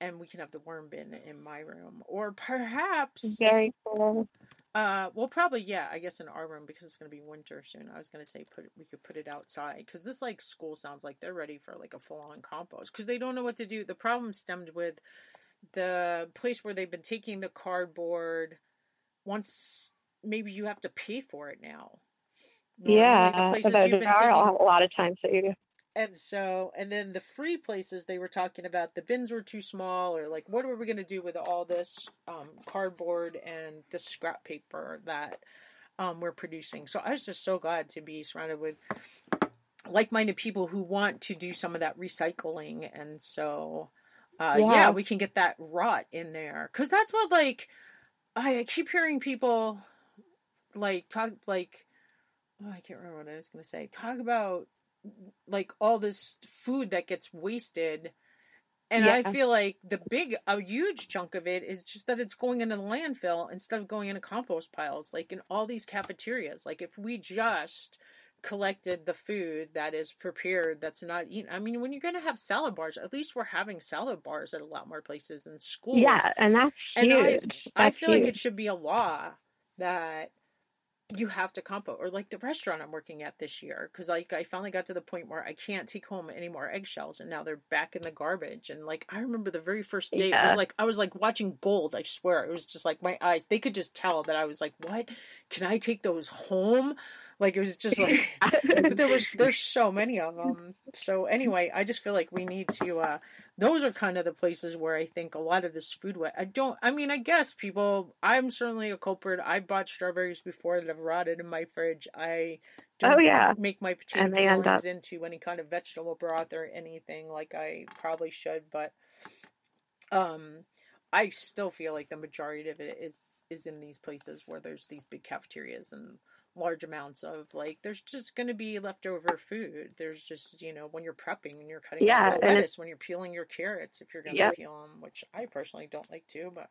and we can have the worm bin in my room, or perhaps very cool. Well, probably, yeah, I guess in our room, because it's going to be winter soon. I was going to say we could put it outside, because this like school sounds like they're ready for like a full-on compost, because they don't know what to do. The problem stemmed with the place where they've been taking the cardboard. Once maybe you have to pay for it now. Normally, yeah, the places you've been taking a lot of times that you do. And so, and then the free places they were talking about, the bins were too small, or like, what were we going to do with all this cardboard and the scrap paper that we're producing? So I was just so glad to be surrounded with like-minded people who want to do some of that recycling. And so, yeah, we can get that rot in there. Because that's what, like, I keep hearing people, like, talk, like, oh, I can't remember what I was going to say. Talk about, like, all this food that gets wasted. And yeah. I feel like a huge chunk of it is just that it's going into the landfill instead of going into compost piles, like in all these cafeterias. Like, if we just collected the food that is prepared, that's not eaten. I mean, when you're going to have salad bars, at least we're having salad bars at a lot more places in schools. Yeah, and that's huge. And I feel huge. Like it should be a law that you have to compost, or like the restaurant I'm working at this year. Cause like I finally got to the point where I can't take home any more eggshells, and now they're back in the garbage. And like, I remember the very first day it was like, I was like watching gold. I swear. It was just like my eyes, they could just tell that I was like, what, can I take those home? Like, it was just like, but there's so many of them. So anyway, I just feel like we need to, those are kind of the places where I think a lot of this food, I guess people, I'm certainly a culprit. I bought strawberries before that have rotted in my fridge. I don't make my potato peelings into any kind of vegetable broth or anything like I probably should, but, I still feel like the majority of it is in these places where there's these big cafeterias and large amounts of, like, there's just going to be leftover food. There's just, you know, when you're prepping, when you're cutting off the lettuce, when you're peeling your carrots, if you're going to peel them, which I personally don't like to, but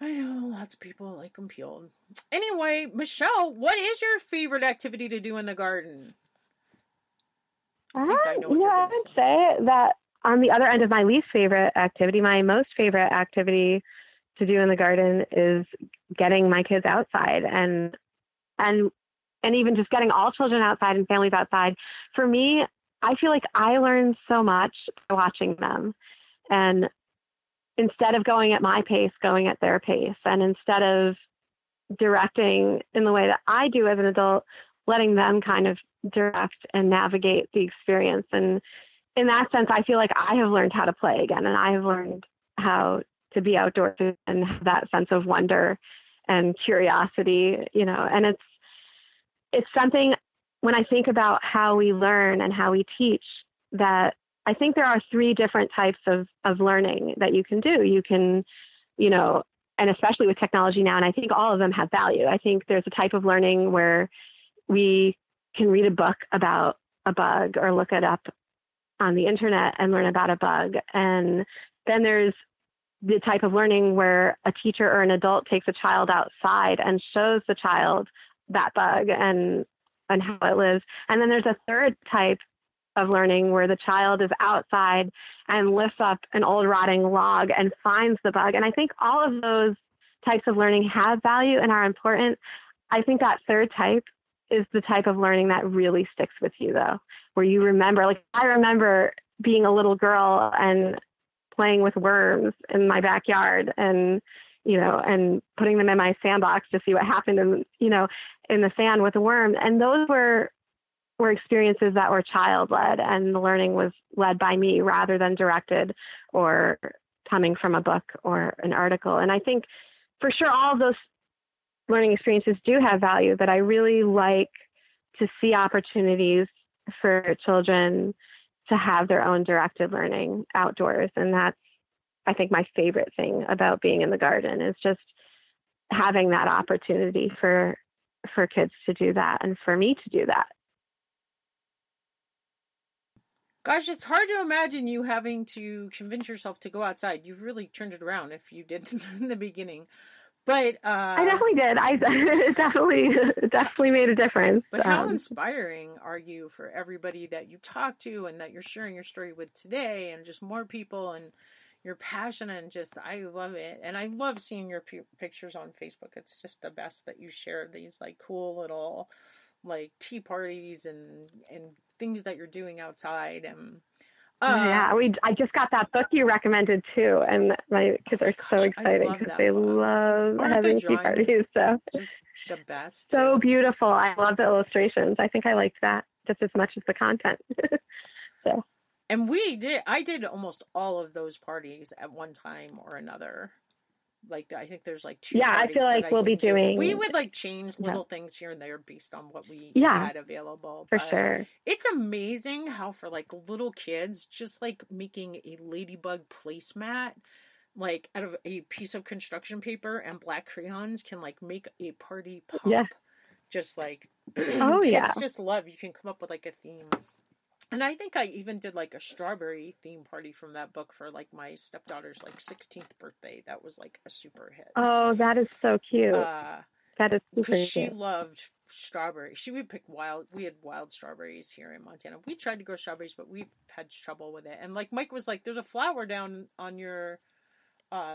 I know lots of people like them peeled. Anyway, Michelle, what is your favorite activity to do in the garden? I would say that on the other end of my least favorite activity, my most favorite activity to do in the garden is getting my kids outside and even just getting all children outside and families outside. For me, I feel like I learn so much by watching them. And instead of going at my pace, going at their pace, and instead of directing in the way that I do as an adult, letting them kind of direct and navigate the experience. And in that sense, I feel like I have learned how to play again, and I have learned how to be outdoors and have that sense of wonder and curiosity, you know. And it's something, when I think about how we learn and how we teach, that I think there are three different types of learning that you can do. You can, you know, and especially with technology now, and I think all of them have value. I think there's a type of learning where we can read a book about a bug or look it up on the internet and learn about a bug. And then there's the type of learning where a teacher or an adult takes a child outside and shows the child that bug and how it lives. And then there's a third type of learning where the child is outside and lifts up an old rotting log and finds the bug. And I think all of those types of learning have value and are important. I think that third type is the type of learning that really sticks with you, though, where you remember, like I remember being a little girl and playing with worms in my backyard and, you know, and putting them in my sandbox to see what happened and, you know, in the sand with the worm. And those were experiences that were child-led, and the learning was led by me rather than directed or coming from a book or an article. And I think for sure all of those learning experiences do have value, but I really like to see opportunities for children to have their own directed learning outdoors. And that's, I think, my favorite thing about being in the garden is just having that opportunity for for kids to do that and for me to do that. Gosh, it's hard to imagine you having to convince yourself to go outside. You've really turned it around if you didn't in the beginning. But I definitely did. It definitely made a difference. But how inspiring are you for everybody that you talk to and that you're sharing your story with today, and just more people and your passion, and just, I love it. And I love seeing your pictures on Facebook. It's just the best that you share these like cool little like tea parties and things that you're doing outside. And I just got that book you recommended too, and my kids are so excited because they love having tea parties. So just the best. So beautiful. I love the illustrations. I think I liked that just as much as the content. So. And I did almost all of those parties at one time or another. Like, I think there's like two. Yeah, I feel like we'll be doing. We would like change little things here and there based on what we had available. For sure. It's amazing how for like little kids, just like making a ladybug placemat, like out of a piece of construction paper and black crayons, can like make a party pop. Yeah. Just like, kids just love. You can come up with like a theme. And I think I even did like a strawberry theme party from that book for like my stepdaughter's like 16th birthday. That was like a super hit. Oh, that is so cute. That is super cute. She loved strawberries. She would pick we had wild strawberries here in Montana. We tried to grow strawberries, but we had trouble with it. And like Mike was like, there's a flower down on your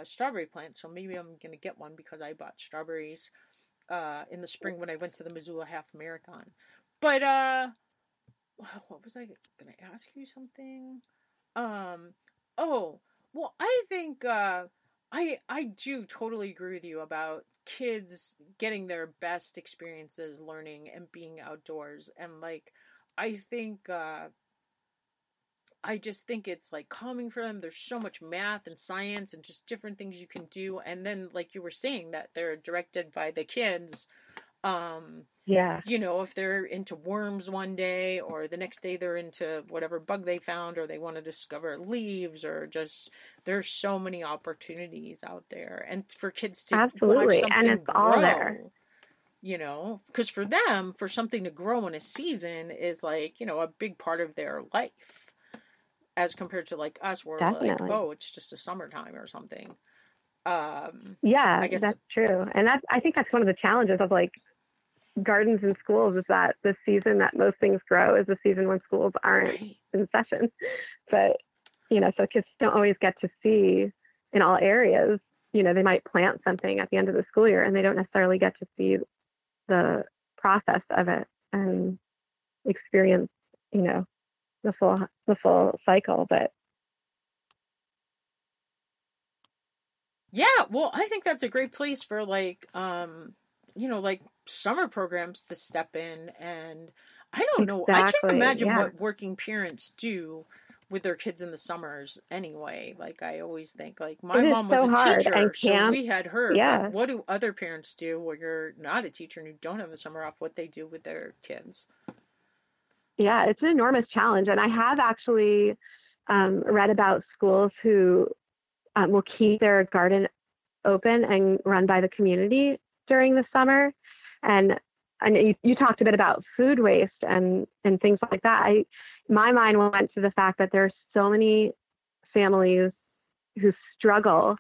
strawberry plant. So maybe I'm going to get one, because I bought strawberries in the spring when I went to the Missoula Half Marathon. But, what was I going to ask you something? I think I do totally agree with you about kids getting their best experiences learning and being outdoors. And like, I think, I just think it's like calming for them. There's so much math and science and just different things you can do. And then like you were saying, that they're directed by the kids. You know, if they're into worms one day, or the next day they're into whatever bug they found, or they want to discover leaves, or just, there's so many opportunities out there, and for kids to watch something and it's grow, all there, you know, because for them, for something to grow in a season is like, you know, a big part of their life, as compared to like us, we're like, oh, it's just a summertime or something. I guess that's true. And I think that's one of the challenges of like gardens and schools, is that the season that most things grow is the season when schools aren't in session. But, you know, so kids don't always get to see in all areas. You know, they might plant something at the end of the school year and they don't necessarily get to see the process of it and experience, you know, the full cycle. But yeah, well, I think that's a great place for like, you know, like summer programs to step in. And I don't know, I can't imagine what working parents do with their kids in the summers anyway. Like, I always think like my mom was a teacher, so we had her. But what do other parents do where you're not a teacher and you don't have a summer off, what they do with their kids? Yeah, it's an enormous challenge. And I have actually read about schools who will keep their garden open and run by the community during the summer. And you talked a bit about food waste and things like that. My mind went to the fact that there are so many families who struggle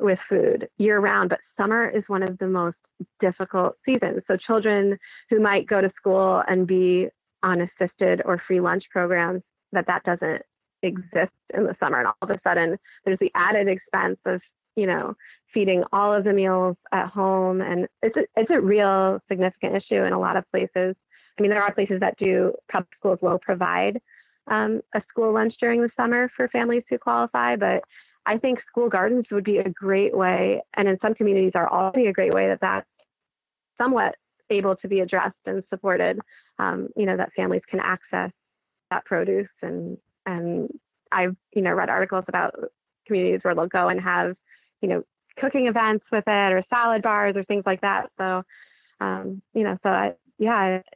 with food year round, but summer is one of the most difficult seasons. So children who might go to school and be on assisted or free lunch programs, that doesn't exist in the summer, and all of a sudden there's the added expense of, you know, feeding all of the meals at home, and it's a real significant issue in a lot of places. I mean, there are places that do, public schools will provide a school lunch during the summer for families who qualify, but I think school gardens would be a great way, and in some communities are already a great way that's somewhat able to be addressed and supported, you know, that families can access that produce. And I've, you know, read articles about communities where they'll go and have, you know, cooking events with it, or salad bars or things like that. So, you know,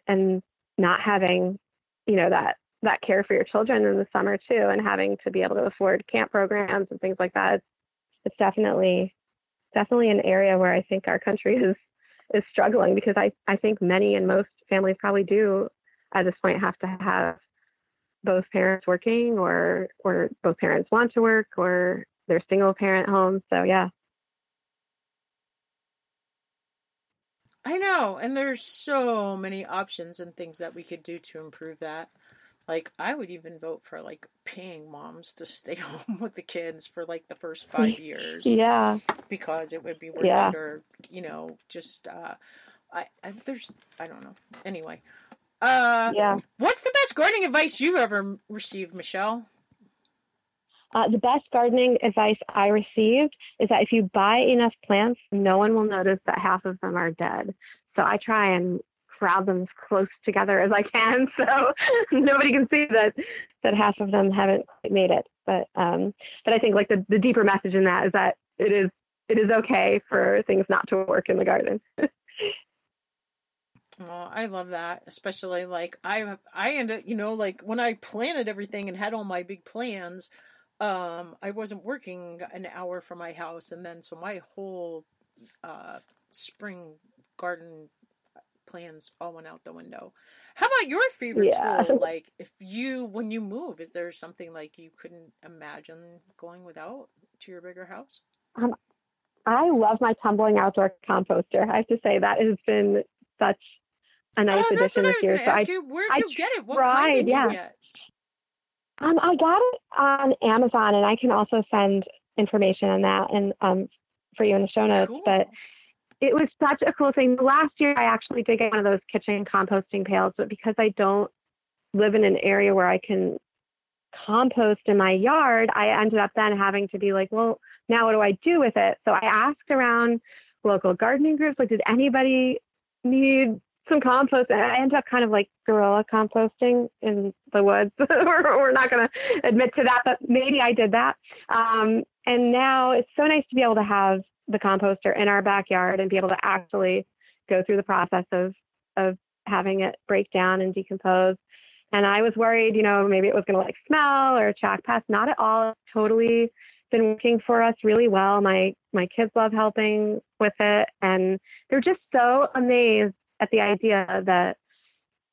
and not having, you know, that care for your children in the summer too, and having to be able to afford camp programs and things like that. It's definitely an area where I think our country is is struggling, because I think many and most families probably do at this point have to have both parents working, or both parents want to work, or they're single parent homes. So yeah. I know. And there's so many options and things that we could do to improve that. Like, I would even vote for like paying moms to stay home with the kids for like the first 5 years. Yeah. Because it would be worth it, or, you know, just, I don't know. Anyway. Yeah. What's the best gardening advice you've ever received, Michelle? The best gardening advice I received is that if you buy enough plants, no one will notice that half of them are dead. So I try and crowd them as close together as I can, so nobody can see that half of them haven't quite made it. But I think like the deeper message in that is that it is okay for things not to work in the garden. Oh, I love that. Especially like I ended up, you know, like when I planted everything and had all my big plans, I wasn't working an hour from my house. And then, so my whole, spring garden plans all went out the window. How about your favorite tool? Like when you move, is there something like you couldn't imagine going without to your bigger house? I love my tumbling outdoor composter. I have to say that has been such a nice addition this year. So Where did you get it? What kind did you get? I got it on Amazon, and I can also send information on that and for you in the show notes. Cool. But it was such a cool thing. Last year, I actually did get one of those kitchen composting pails, but because I don't live in an area where I can compost in my yard, I ended up then having to be like, well, now what do I do with it? So I asked around local gardening groups, like, did anybody need some compost? And I ended up kind of like guerrilla composting in the woods. We're not going to admit to that, but maybe I did that. And now it's so nice to be able to have the composter in our backyard and be able to actually go through the process of having it break down and decompose. And I was worried, you know, maybe it was going to like smell or attract pests. Not at all. It's totally been working for us really well. My kids love helping with it, and they're just so amazed at the idea that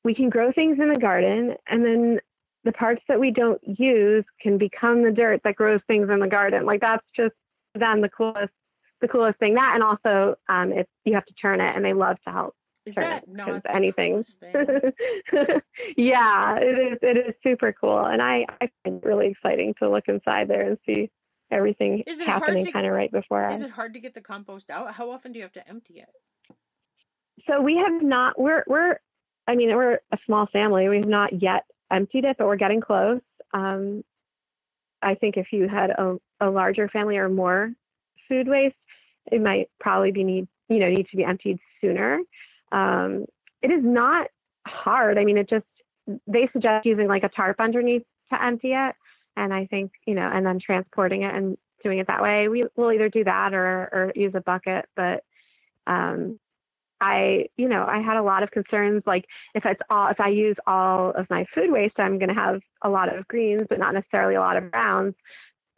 we can grow things in the garden, and then the parts that we don't use can become the dirt that grows things in the garden. Like, that's just then the coolest thing. That, and also it's, you have to turn it, and they love to help. Is that not anything? Yeah, it is super cool, and I find it really exciting to look inside there and see everything happening kind of right before. Is it hard to get the compost out? How often do you have to empty it? So we have not, we're a small family. We've not yet emptied it, but we're getting close. I think if you had a larger family or more food waste, it might probably need to be emptied sooner. It is not hard. I mean, they suggest using like a tarp underneath to empty it. And I think, you know, and then transporting it and doing it that way, we'll either do that or use a bucket. But, I had a lot of concerns, like if I use all of my food waste, I'm going to have a lot of greens, but not necessarily a lot of browns.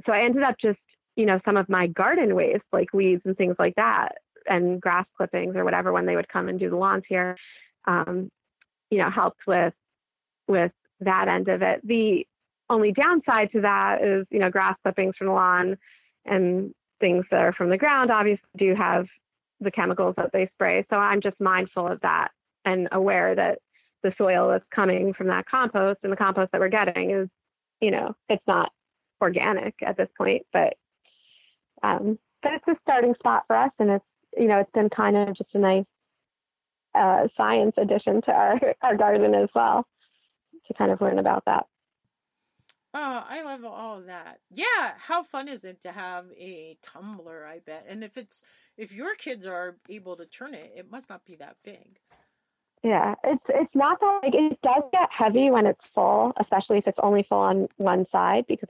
So I ended up just, you know, some of my garden waste, like weeds and things like that, and grass clippings or whatever, when they would come and do the lawns here, you know, helped with that end of it. The only downside to that is, you know, grass clippings from the lawn and things that are from the ground obviously do have the chemicals that they spray. So I'm just mindful of that and aware that the soil that's coming from that compost and the compost that we're getting is, you know, it's not organic at this point, but it's a starting spot for us. And it's, you know, it's been kind of just a nice science addition to our garden as well, to kind of learn about that. Oh, I love all of that. Yeah. How fun is it to have a tumbler, I bet. And if your kids are able to turn it, it must not be that big. Yeah. It's not that big. It does get heavy when it's full, especially if it's only full on one side, because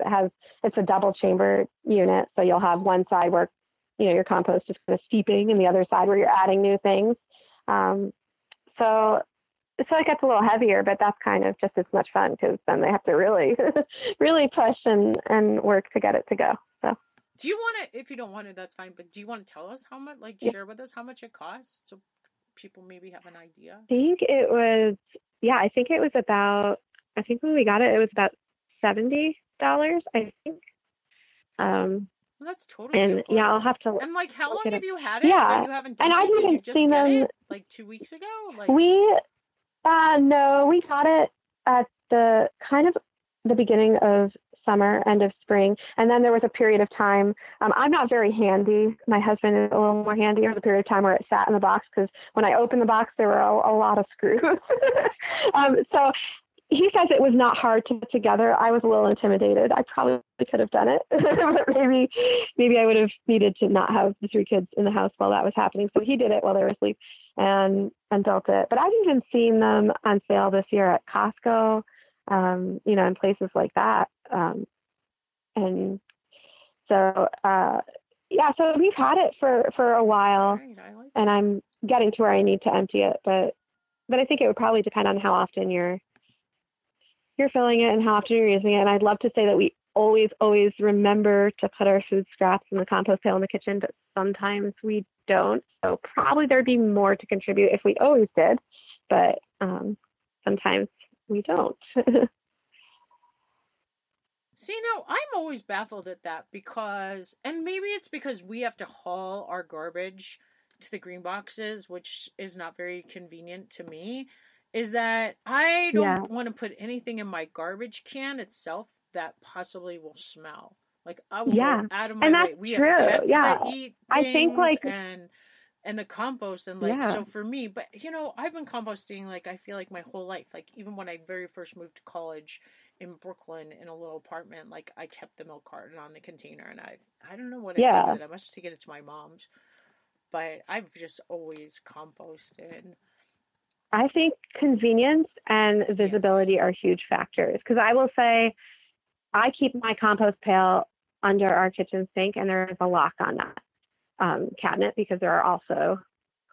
it's a double chamber unit. So you'll have one side where, you know, your compost is kind of steeping, and the other side where you're adding new things. So it gets a little heavier, but that's kind of just as much fun, because then they have to really, really push and work to get it to go. So, do you want to? If you don't want it, that's fine. But do you want to tell us how much? Like, share with us how much it costs, so people maybe have an idea? I think when we got it, it was about $70, I think. Well, that's totally and cool. Yeah, I'll have to. And like, how long have you had it? Yeah, that you haven't done and it? I haven't seen them. It, like 2 weeks ago. Like... We got it at the beginning of summer, end of spring, and then there was a period of time. I'm not very handy. My husband is a little more handy. There was a period of time where it sat in the box because when I opened the box, there were a lot of screws. So. He says it was not hard to put together. I was a little intimidated. I probably could have done it, but maybe I would have needed to not have the three kids in the house while that was happening. So he did it while they were asleep and built it. But I've even seen them on sale this year at Costco, in places like that. So we've had it for a while, and I'm getting to where I need to empty it. But I think it would probably depend on how often you're filling it and how often you're using it. And I'd love to say that we always remember to put our food scraps in the compost pail in the kitchen, but sometimes we don't. So probably there'd be more to contribute if we always did, but sometimes we don't. See, now I'm always baffled at that because, and maybe it's because we have to haul our garbage to the green boxes, which is not very convenient to me. Is that I don't want to put anything in my garbage can itself that possibly will smell. Like I will go out of my way. We have pets that eat things, I think, and the compost and so for me. But I've been composting I feel like my whole life. Like even when I very first moved to college in Brooklyn in a little apartment, I kept the milk carton on the container, and I don't know what I did with it. I must have taken it to my mom's. But I've just always composted. I think convenience and visibility are huge factors, because I will say I keep my compost pail under our kitchen sink, and there is a lock on that cabinet because there are also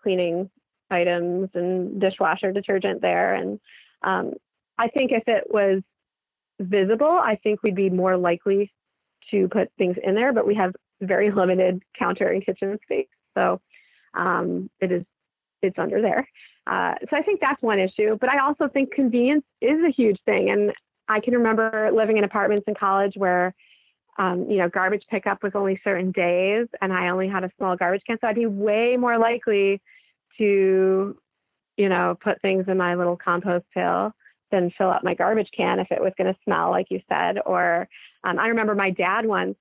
cleaning items and dishwasher detergent there. And I think if it was visible, I think we'd be more likely to put things in there, but we have very limited counter and kitchen space. So it's under there. So I think that's one issue, but I also think convenience is a huge thing. And I can remember living in apartments in college where, garbage pickup was only certain days, and I only had a small garbage can. So I'd be way more likely to, put things in my little compost pail than fill up my garbage can if it was going to smell, like you said. Or I remember my dad once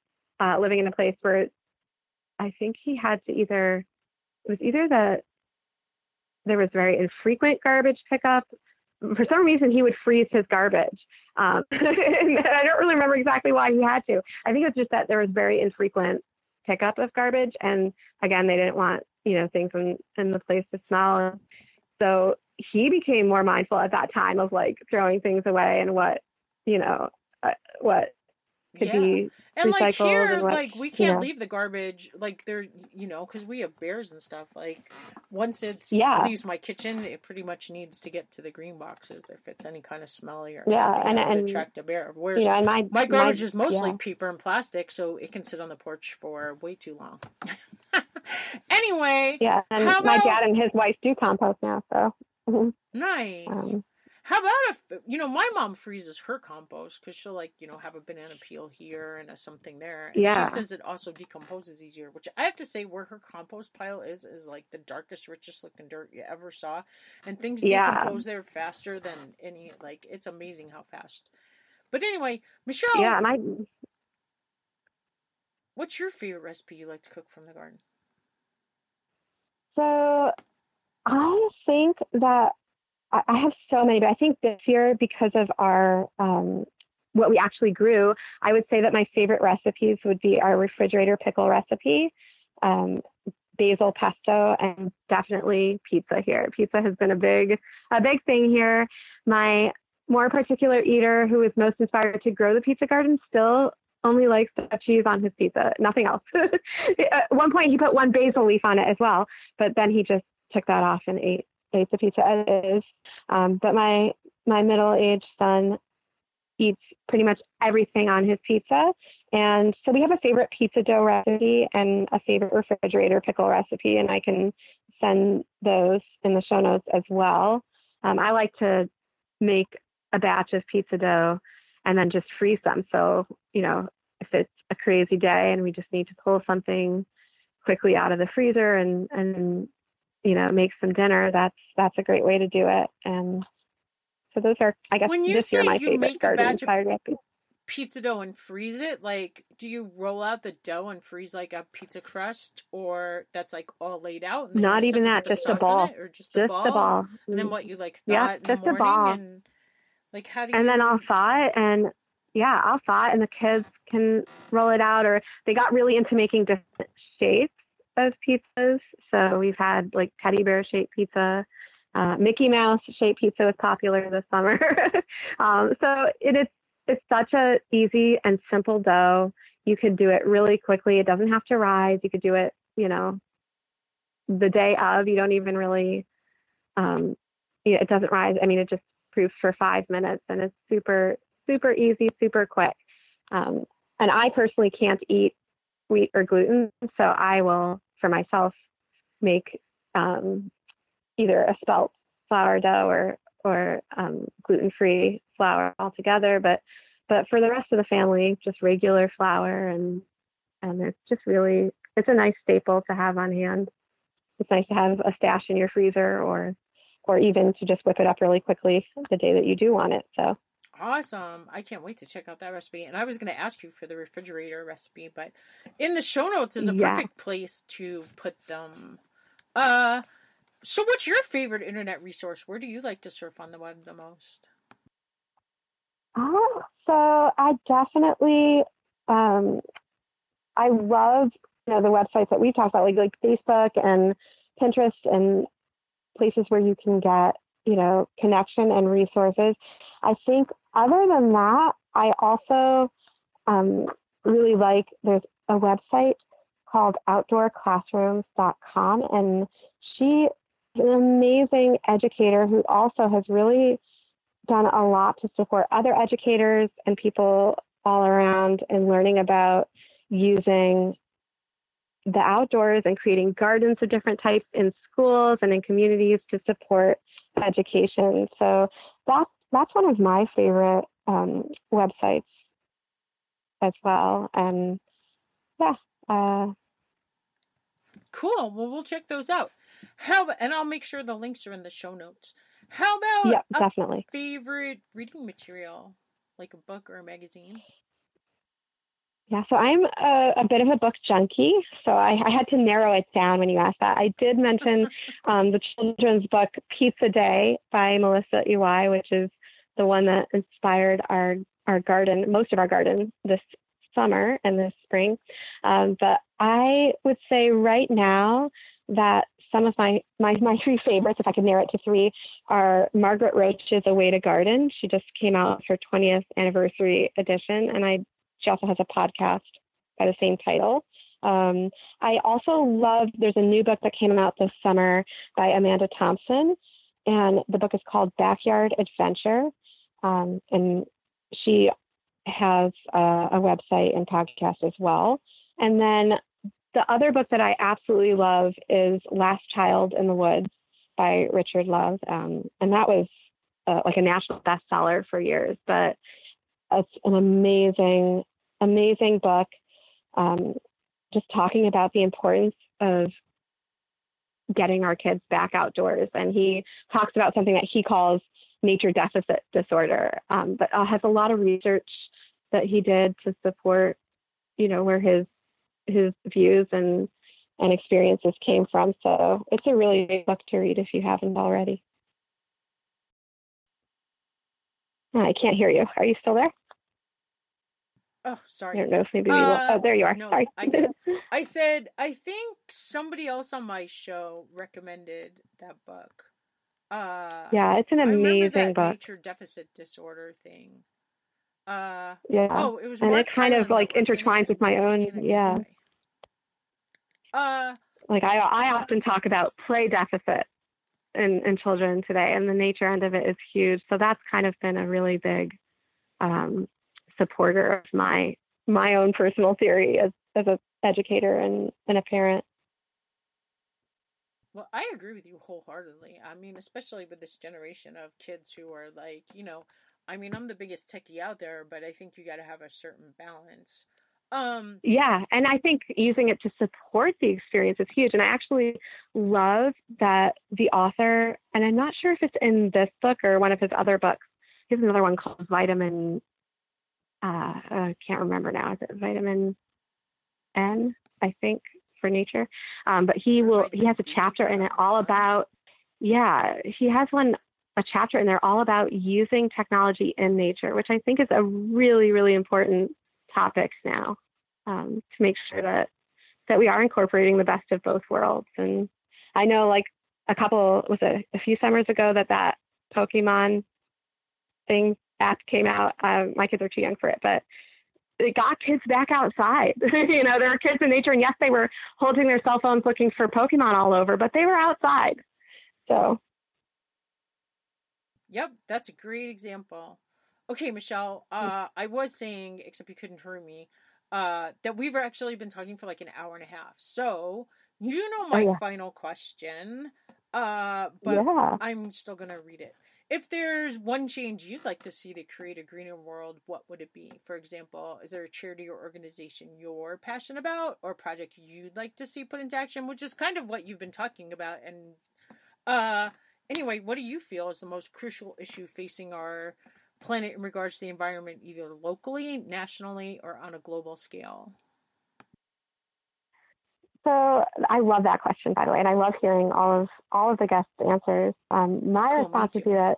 living in a place where I think he had to there was very infrequent garbage pickup. For some reason, he would freeze his garbage. And I don't really remember exactly why he had to. I think it was just that there was very infrequent pickup of garbage. And again, they didn't want, things in the place to smell. So he became more mindful at that time of throwing things away and what could be recycled. And we can't leave the garbage because we have bears and stuff. Once it's leaves my kitchen, it pretty much needs to get to the green boxes if it's any kind of smelly or and attract a bear. Whereas my garbage is mostly paper and plastic, so it can sit on the porch for way too long. Anyway, and my dad and his wife do compost now, so nice. How about if, my mom freezes her compost because she'll have a banana peel here and something there. And she says it also decomposes easier, which I have to say where her compost pile is the darkest, richest looking dirt you ever saw. And things decompose there faster than any, it's amazing how fast. But anyway, Michelle, what's your favorite recipe you like to cook from the garden? So I think that I have so many, but I think this year, because of our what we actually grew, I would say that my favorite recipes would be our refrigerator pickle recipe, basil pesto, and definitely pizza here. Pizza has been a big thing here. My more particular eater, who was most inspired to grow the pizza garden, still only likes the cheese on his pizza, nothing else. At one point, he put one basil leaf on it as well, but then he just took that off and ate the pizza as it is. But my middle-aged son eats pretty much everything on his pizza. And so we have a favorite pizza dough recipe and a favorite refrigerator pickle recipe, and I can send those in the show notes as well. I like to make a batch of pizza dough and then just freeze them. So, you know, if it's a crazy day and we just need to pull something quickly out of the freezer and you know, make some dinner, that's a great way to do it. And so those are, I guess, this year my favorite garden-inspired recipes. Pizza dough and freeze it, like, do you roll out the dough and freeze like a pizza crust, or that's like all laid out? And not even that, just a ball, or just the ball. And then what you like thaw it in the morning, and like how do you? And then I'll thaw it, and yeah, I'll thaw it, and the kids can roll it out, or they got really into making different shapes of pizzas. So we've had like teddy bear shaped pizza. Mickey Mouse shaped pizza was popular this summer. So it's such a easy and simple dough. You could do it really quickly. It doesn't have to rise. You could do it, you know, the day of. You don't even really, it doesn't rise. I mean, it just proofs for 5 minutes, and it's super, super easy, super quick. And I personally can't eat wheat or gluten, so I will, for myself, make either a spelt flour dough or gluten-free flour altogether. But for the rest of the family, just regular flour. And it's just really, it's a nice staple to have on hand. It's nice to have a stash in your freezer or even to just whip it up really quickly the day that you do want it. So awesome. I can't wait to check out that recipe. And I was going to ask you for the refrigerator recipe, but in the show notes is a perfect place to put them. So what's your favorite internet resource? Where do you like to surf on the web the most? So I definitely, I love, you know, the websites that we've talked about, like Facebook and Pinterest and places where you can get, you know, connection and resources. I think other than that, I also really like, there's a website called OutdoorClassrooms.com, and she is an amazing educator who also has really done a lot to support other educators and people all around in learning about using the outdoors and creating gardens of different types in schools and in communities to support education. So that's one of my favorite websites as well. And cool. Well, we'll check those out. And I'll make sure the links are in the show notes. How about favorite reading material, like a book or a magazine? Yeah, so I'm a bit of a book junkie, so I had to narrow it down when you asked that. I did mention the children's book Pizza Day by Melissa Uy, which is the one that inspired our garden, most of our garden this summer and this spring. But I would say right now that some of my three favorites, if I could narrow it to three, are Margaret Roach's A Way to Garden. She just came out with her 20th anniversary edition, and she also has a podcast by the same title. I also love, there's a new book that came out this summer by Amanda Thompson, and the book is called Backyard Adventure. And she has a website and podcast as well. And then the other book that I absolutely love is Last Child in the Woods by Richard Louv. And that was like a national bestseller for years, but it's an amazing, amazing book. Just talking about the importance of getting our kids back outdoors. And he talks about something that he calls nature deficit disorder, but has a lot of research that he did to support, you know, where his views and experiences came from. So it's a really great book to read if you haven't already. I can't hear you. Are you still there? Oh, sorry. I don't know if maybe we will. Oh, there you are. No, sorry. I said, I think somebody else on my show recommended that book. Yeah, it's an amazing book. Nature deficit disorder thing. It was, and it kind of like intertwines with my own. Yeah. Like I often talk about play deficit in children today, and the nature end of it is huge. So that's kind of been a really big supporter of my own personal theory as an educator and a parent. Well, I agree with you wholeheartedly. I mean, especially with this generation of kids who are like, you know, I mean, I'm the biggest techie out there, but I think you got to have a certain balance. Yeah. And I think using it to support the experience is huge. And I actually love that the author, and I'm not sure if it's in this book or one of his other books, he has another one called Vitamin, I can't remember now. Is it Vitamin N, I think, for nature? But he has a chapter in it all about, he has a chapter in there all about using technology in nature, which I think is a really, really important topic now, to make sure that we are incorporating the best of both worlds. And I know, like, a few summers ago that Pokemon thing app came out. My kids are too young for it, but it got kids back outside. You know, there were kids in nature, and yes, they were holding their cell phones looking for Pokemon all over, but they were outside. So. Yep. That's a great example. Okay, Michelle, I was saying, except you couldn't hear me, that we've actually been talking for like an hour and a half. So, you know my final question, but I'm still going to read it. If there's one change you'd like to see to create a greener world, what would it be? For example, is there a charity or organization you're passionate about or project you'd like to see put into action, which is kind of what you've been talking about? And anyway, what do you feel is the most crucial issue facing our planet in regards to the environment, either locally, nationally, or on a global scale? So I love that question, by the way, and I love hearing all of the guests' answers. My response would be that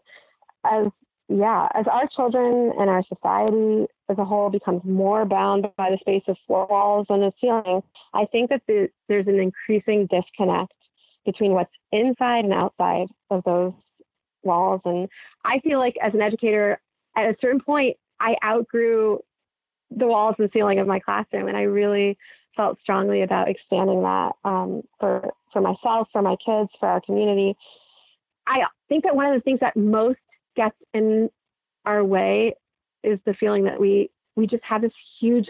as our children and our society as a whole becomes more bound by the space of four walls and a ceiling, I think that there's an increasing disconnect between what's inside and outside of those walls. And I feel like as an educator, at a certain point, I outgrew the walls and ceiling of my classroom. And I really felt strongly about expanding that for myself, for my kids, for our community. I think that one of the things that most gets in our way is the feeling that we just have this huge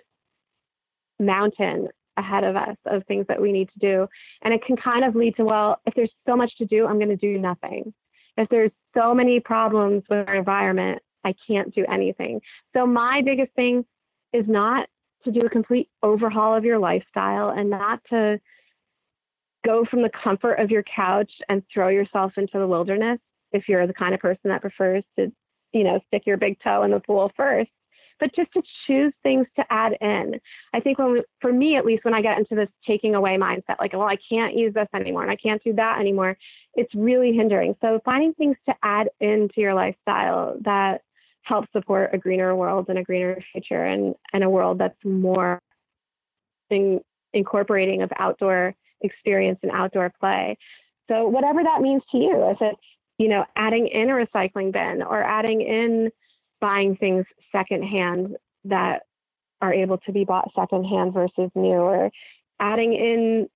mountain ahead of us of things that we need to do. And it can kind of lead to, well, if there's so much to do, I'm going to do nothing. If there's so many problems with our environment, I can't do anything. So my biggest thing is not to do a complete overhaul of your lifestyle and not to go from the comfort of your couch and throw yourself into the wilderness if you're the kind of person that prefers to, you know, stick your big toe in the pool first, but just to choose things to add in. I think for me, at least, when I get into this taking away mindset, like, well, I can't use this anymore and I can't do that anymore, it's really hindering. So finding things to add into your lifestyle that help support a greener world and a greener future, and a world that's more incorporating of outdoor experience and outdoor play. So whatever that means to you, if it's, you know, adding in a recycling bin or adding in buying things secondhand that are able to be bought secondhand versus new, or adding in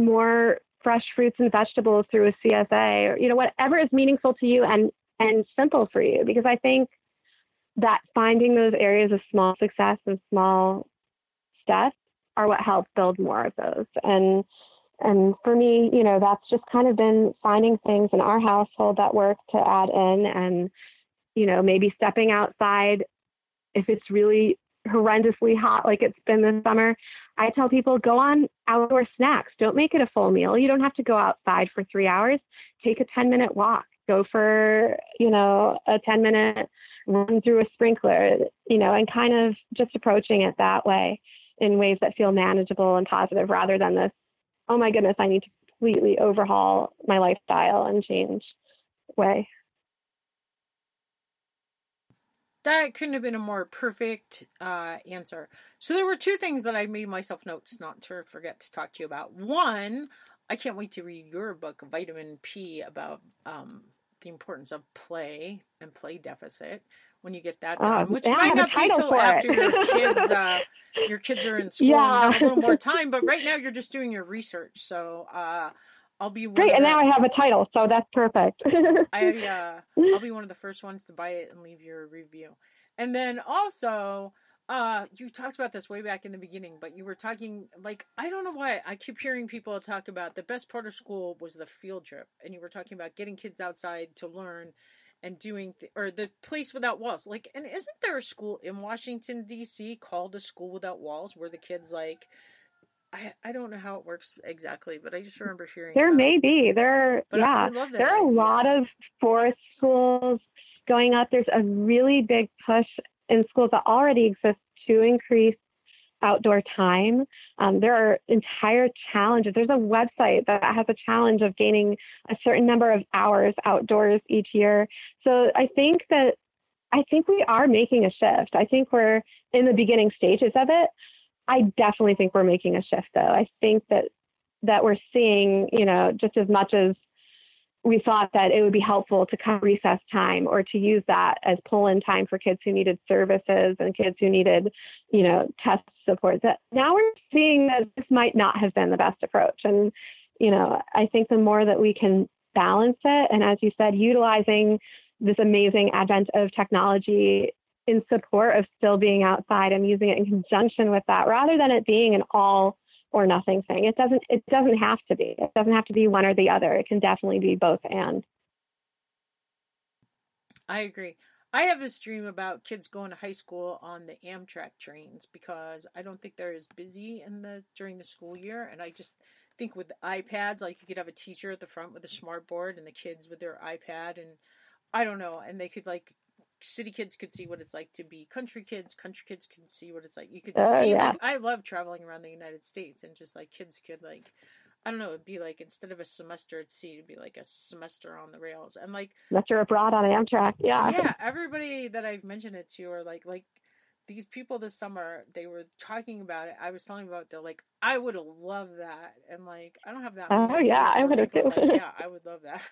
more fresh fruits and vegetables through a CSA, or, you know, whatever is meaningful to you and simple for you. Because I think that finding those areas of small success and small steps are what help build more of those. And for me, you know, that's just kind of been finding things in our household that work to add in, and, you know, maybe stepping outside if it's really horrendously hot, like it's been this summer. I tell people, go on outdoor snacks. Don't make it a full meal. You don't have to go outside for 3 hours. Take a 10-minute walk. Go for, you know, a 10-minute run through a sprinkler, you know, and kind of just approaching it that way in ways that feel manageable and positive, rather than this, oh my goodness, I need to completely overhaul my lifestyle and change way. That couldn't have been a more perfect answer. So there were two things that I made myself notes not to forget to talk to you about. One, I can't wait to read your book, Vitamin P, about the importance of play and play deficit when you get that done, which might not be till after your kids are in school and have a little more time. But right now you're just doing your research. So I'll be great. And now I have a title, so that's perfect. I'll be one of the first ones to buy it and leave your review. And then also, You talked about this way back in the beginning, but you were talking, like, I don't know why I keep hearing people talk about the best part of school was the field trip. And you were talking about getting kids outside to learn and doing, or the place without walls. Like, and isn't there a school in Washington, D.C. called A School Without Walls where the kids, like, I don't know how it works exactly, but I just remember hearing. There may be. I love that. There are a lot of forest schools going up. There's a really big push in schools that already exist to increase outdoor time. There are entire challenges. There's a website that has a challenge of gaining a certain number of hours outdoors each year. So I think we are making a shift. I think we're in the beginning stages of it. I definitely think we're making a shift, though. I think that we're seeing, you know, just as much as we thought that it would be helpful to cut recess time or to use that as pull-in time for kids who needed services and kids who needed, you know, test support. That now we're seeing that this might not have been the best approach. And, you know, I think the more that we can balance it, and as you said, utilizing this amazing advent of technology in support of still being outside and using it in conjunction with that, rather than it being an all or nothing thing. It doesn't have to be. It doesn't have to be one or the other. It can definitely be both and. I agree. I have this dream about kids going to high school on the Amtrak trains, because I don't think they're as busy during the school year. And I just think with iPads, like, you could have a teacher at the front with a smart board and the kids with their iPad, and I don't know, and they could, like, city kids could see what it's like to be country kids could see what it's like. You could see, yeah. Like, I love traveling around the United States, and just, like, kids could, like, I don't know, it'd be like, instead of a semester at sea, it'd be like a semester on the rails, and like semester abroad on Amtrak. Yeah everybody that I've mentioned it to are like these people this summer, they were talking about it. I was telling them about it. They're like, I would have loved that, and like, I don't have that. Oh yeah, I would have too. Like, yeah, I would love that.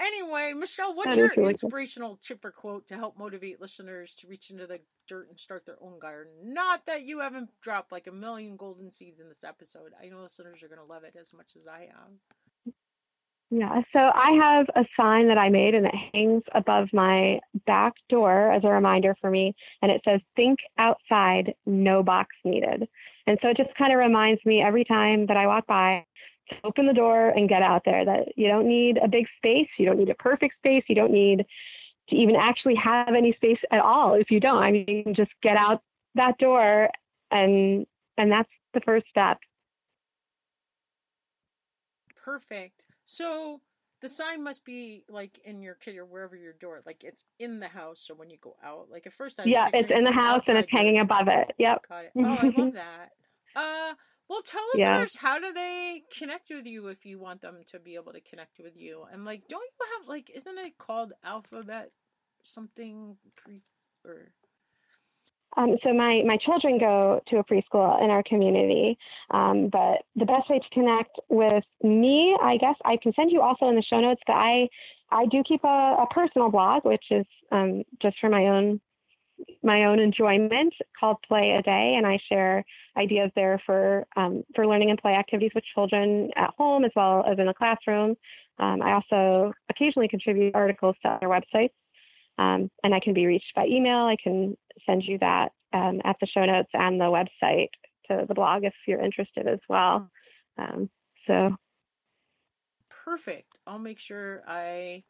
Anyway, Michelle, what's your inspirational tip or quote to help motivate listeners to reach into the dirt and start their own garden? Not that you haven't dropped like a million golden seeds in this episode. I know listeners are going to love it as much as I am. Yeah, so I have a sign that I made, and it hangs above my back door as a reminder for me. And it says, "Think outside, no box needed." And so it just kind of reminds me every time that I walk by, open the door and get out there, that you don't need a big space. You don't need a perfect space. You don't need to even actually have any space at all. If you don't, I mean, you can just get out that door, and that's the first step. Perfect. So the sign must be like in your kitchen or wherever your door, like it's in the house. So when you go out, like at first, it's in the house and it's hanging above it. Yep. Got it. Oh, I love that. Well, tell us first, how do they connect with you if you want them to be able to connect with you? And, like, don't you have, like, isn't it called Alphabet something? So my children go to a preschool in our community, but the best way to connect with me, I guess, I can send you also in the show notes that I do keep a personal blog, which is just for my own enjoyment, called Play a Day, and I share ideas there for learning and play activities with children at home as well as in the classroom. I also occasionally contribute articles to other websites, and I can be reached by email. I can send you that at the show notes and the website to the blog if you're interested as well. So perfect. I'll make sure I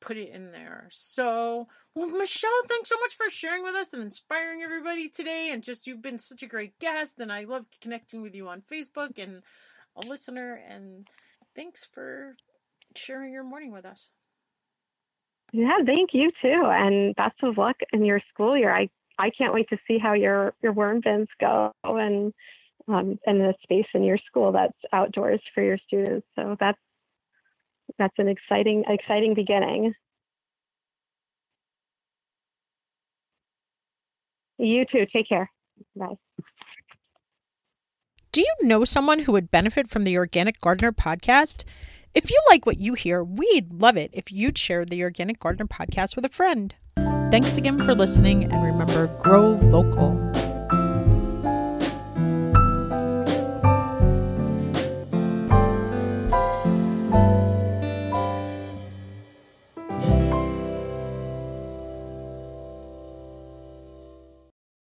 put it in there. So, well, Michelle, thanks so much for sharing with us and inspiring everybody today. And just, you've been such a great guest, and I love connecting with you on Facebook and a listener. And thanks for sharing your morning with us. Yeah, thank you too. And best of luck in your school year. I can't wait to see how your worm bins go, and the space in your school that's outdoors for your students. So that's an exciting beginning. You too. Take care. Bye. Do you know someone who would benefit from the Organic Gardener podcast? If you like what you hear, we'd love it if you'd share the Organic Gardener podcast with a friend. Thanks again for listening, and remember, grow local.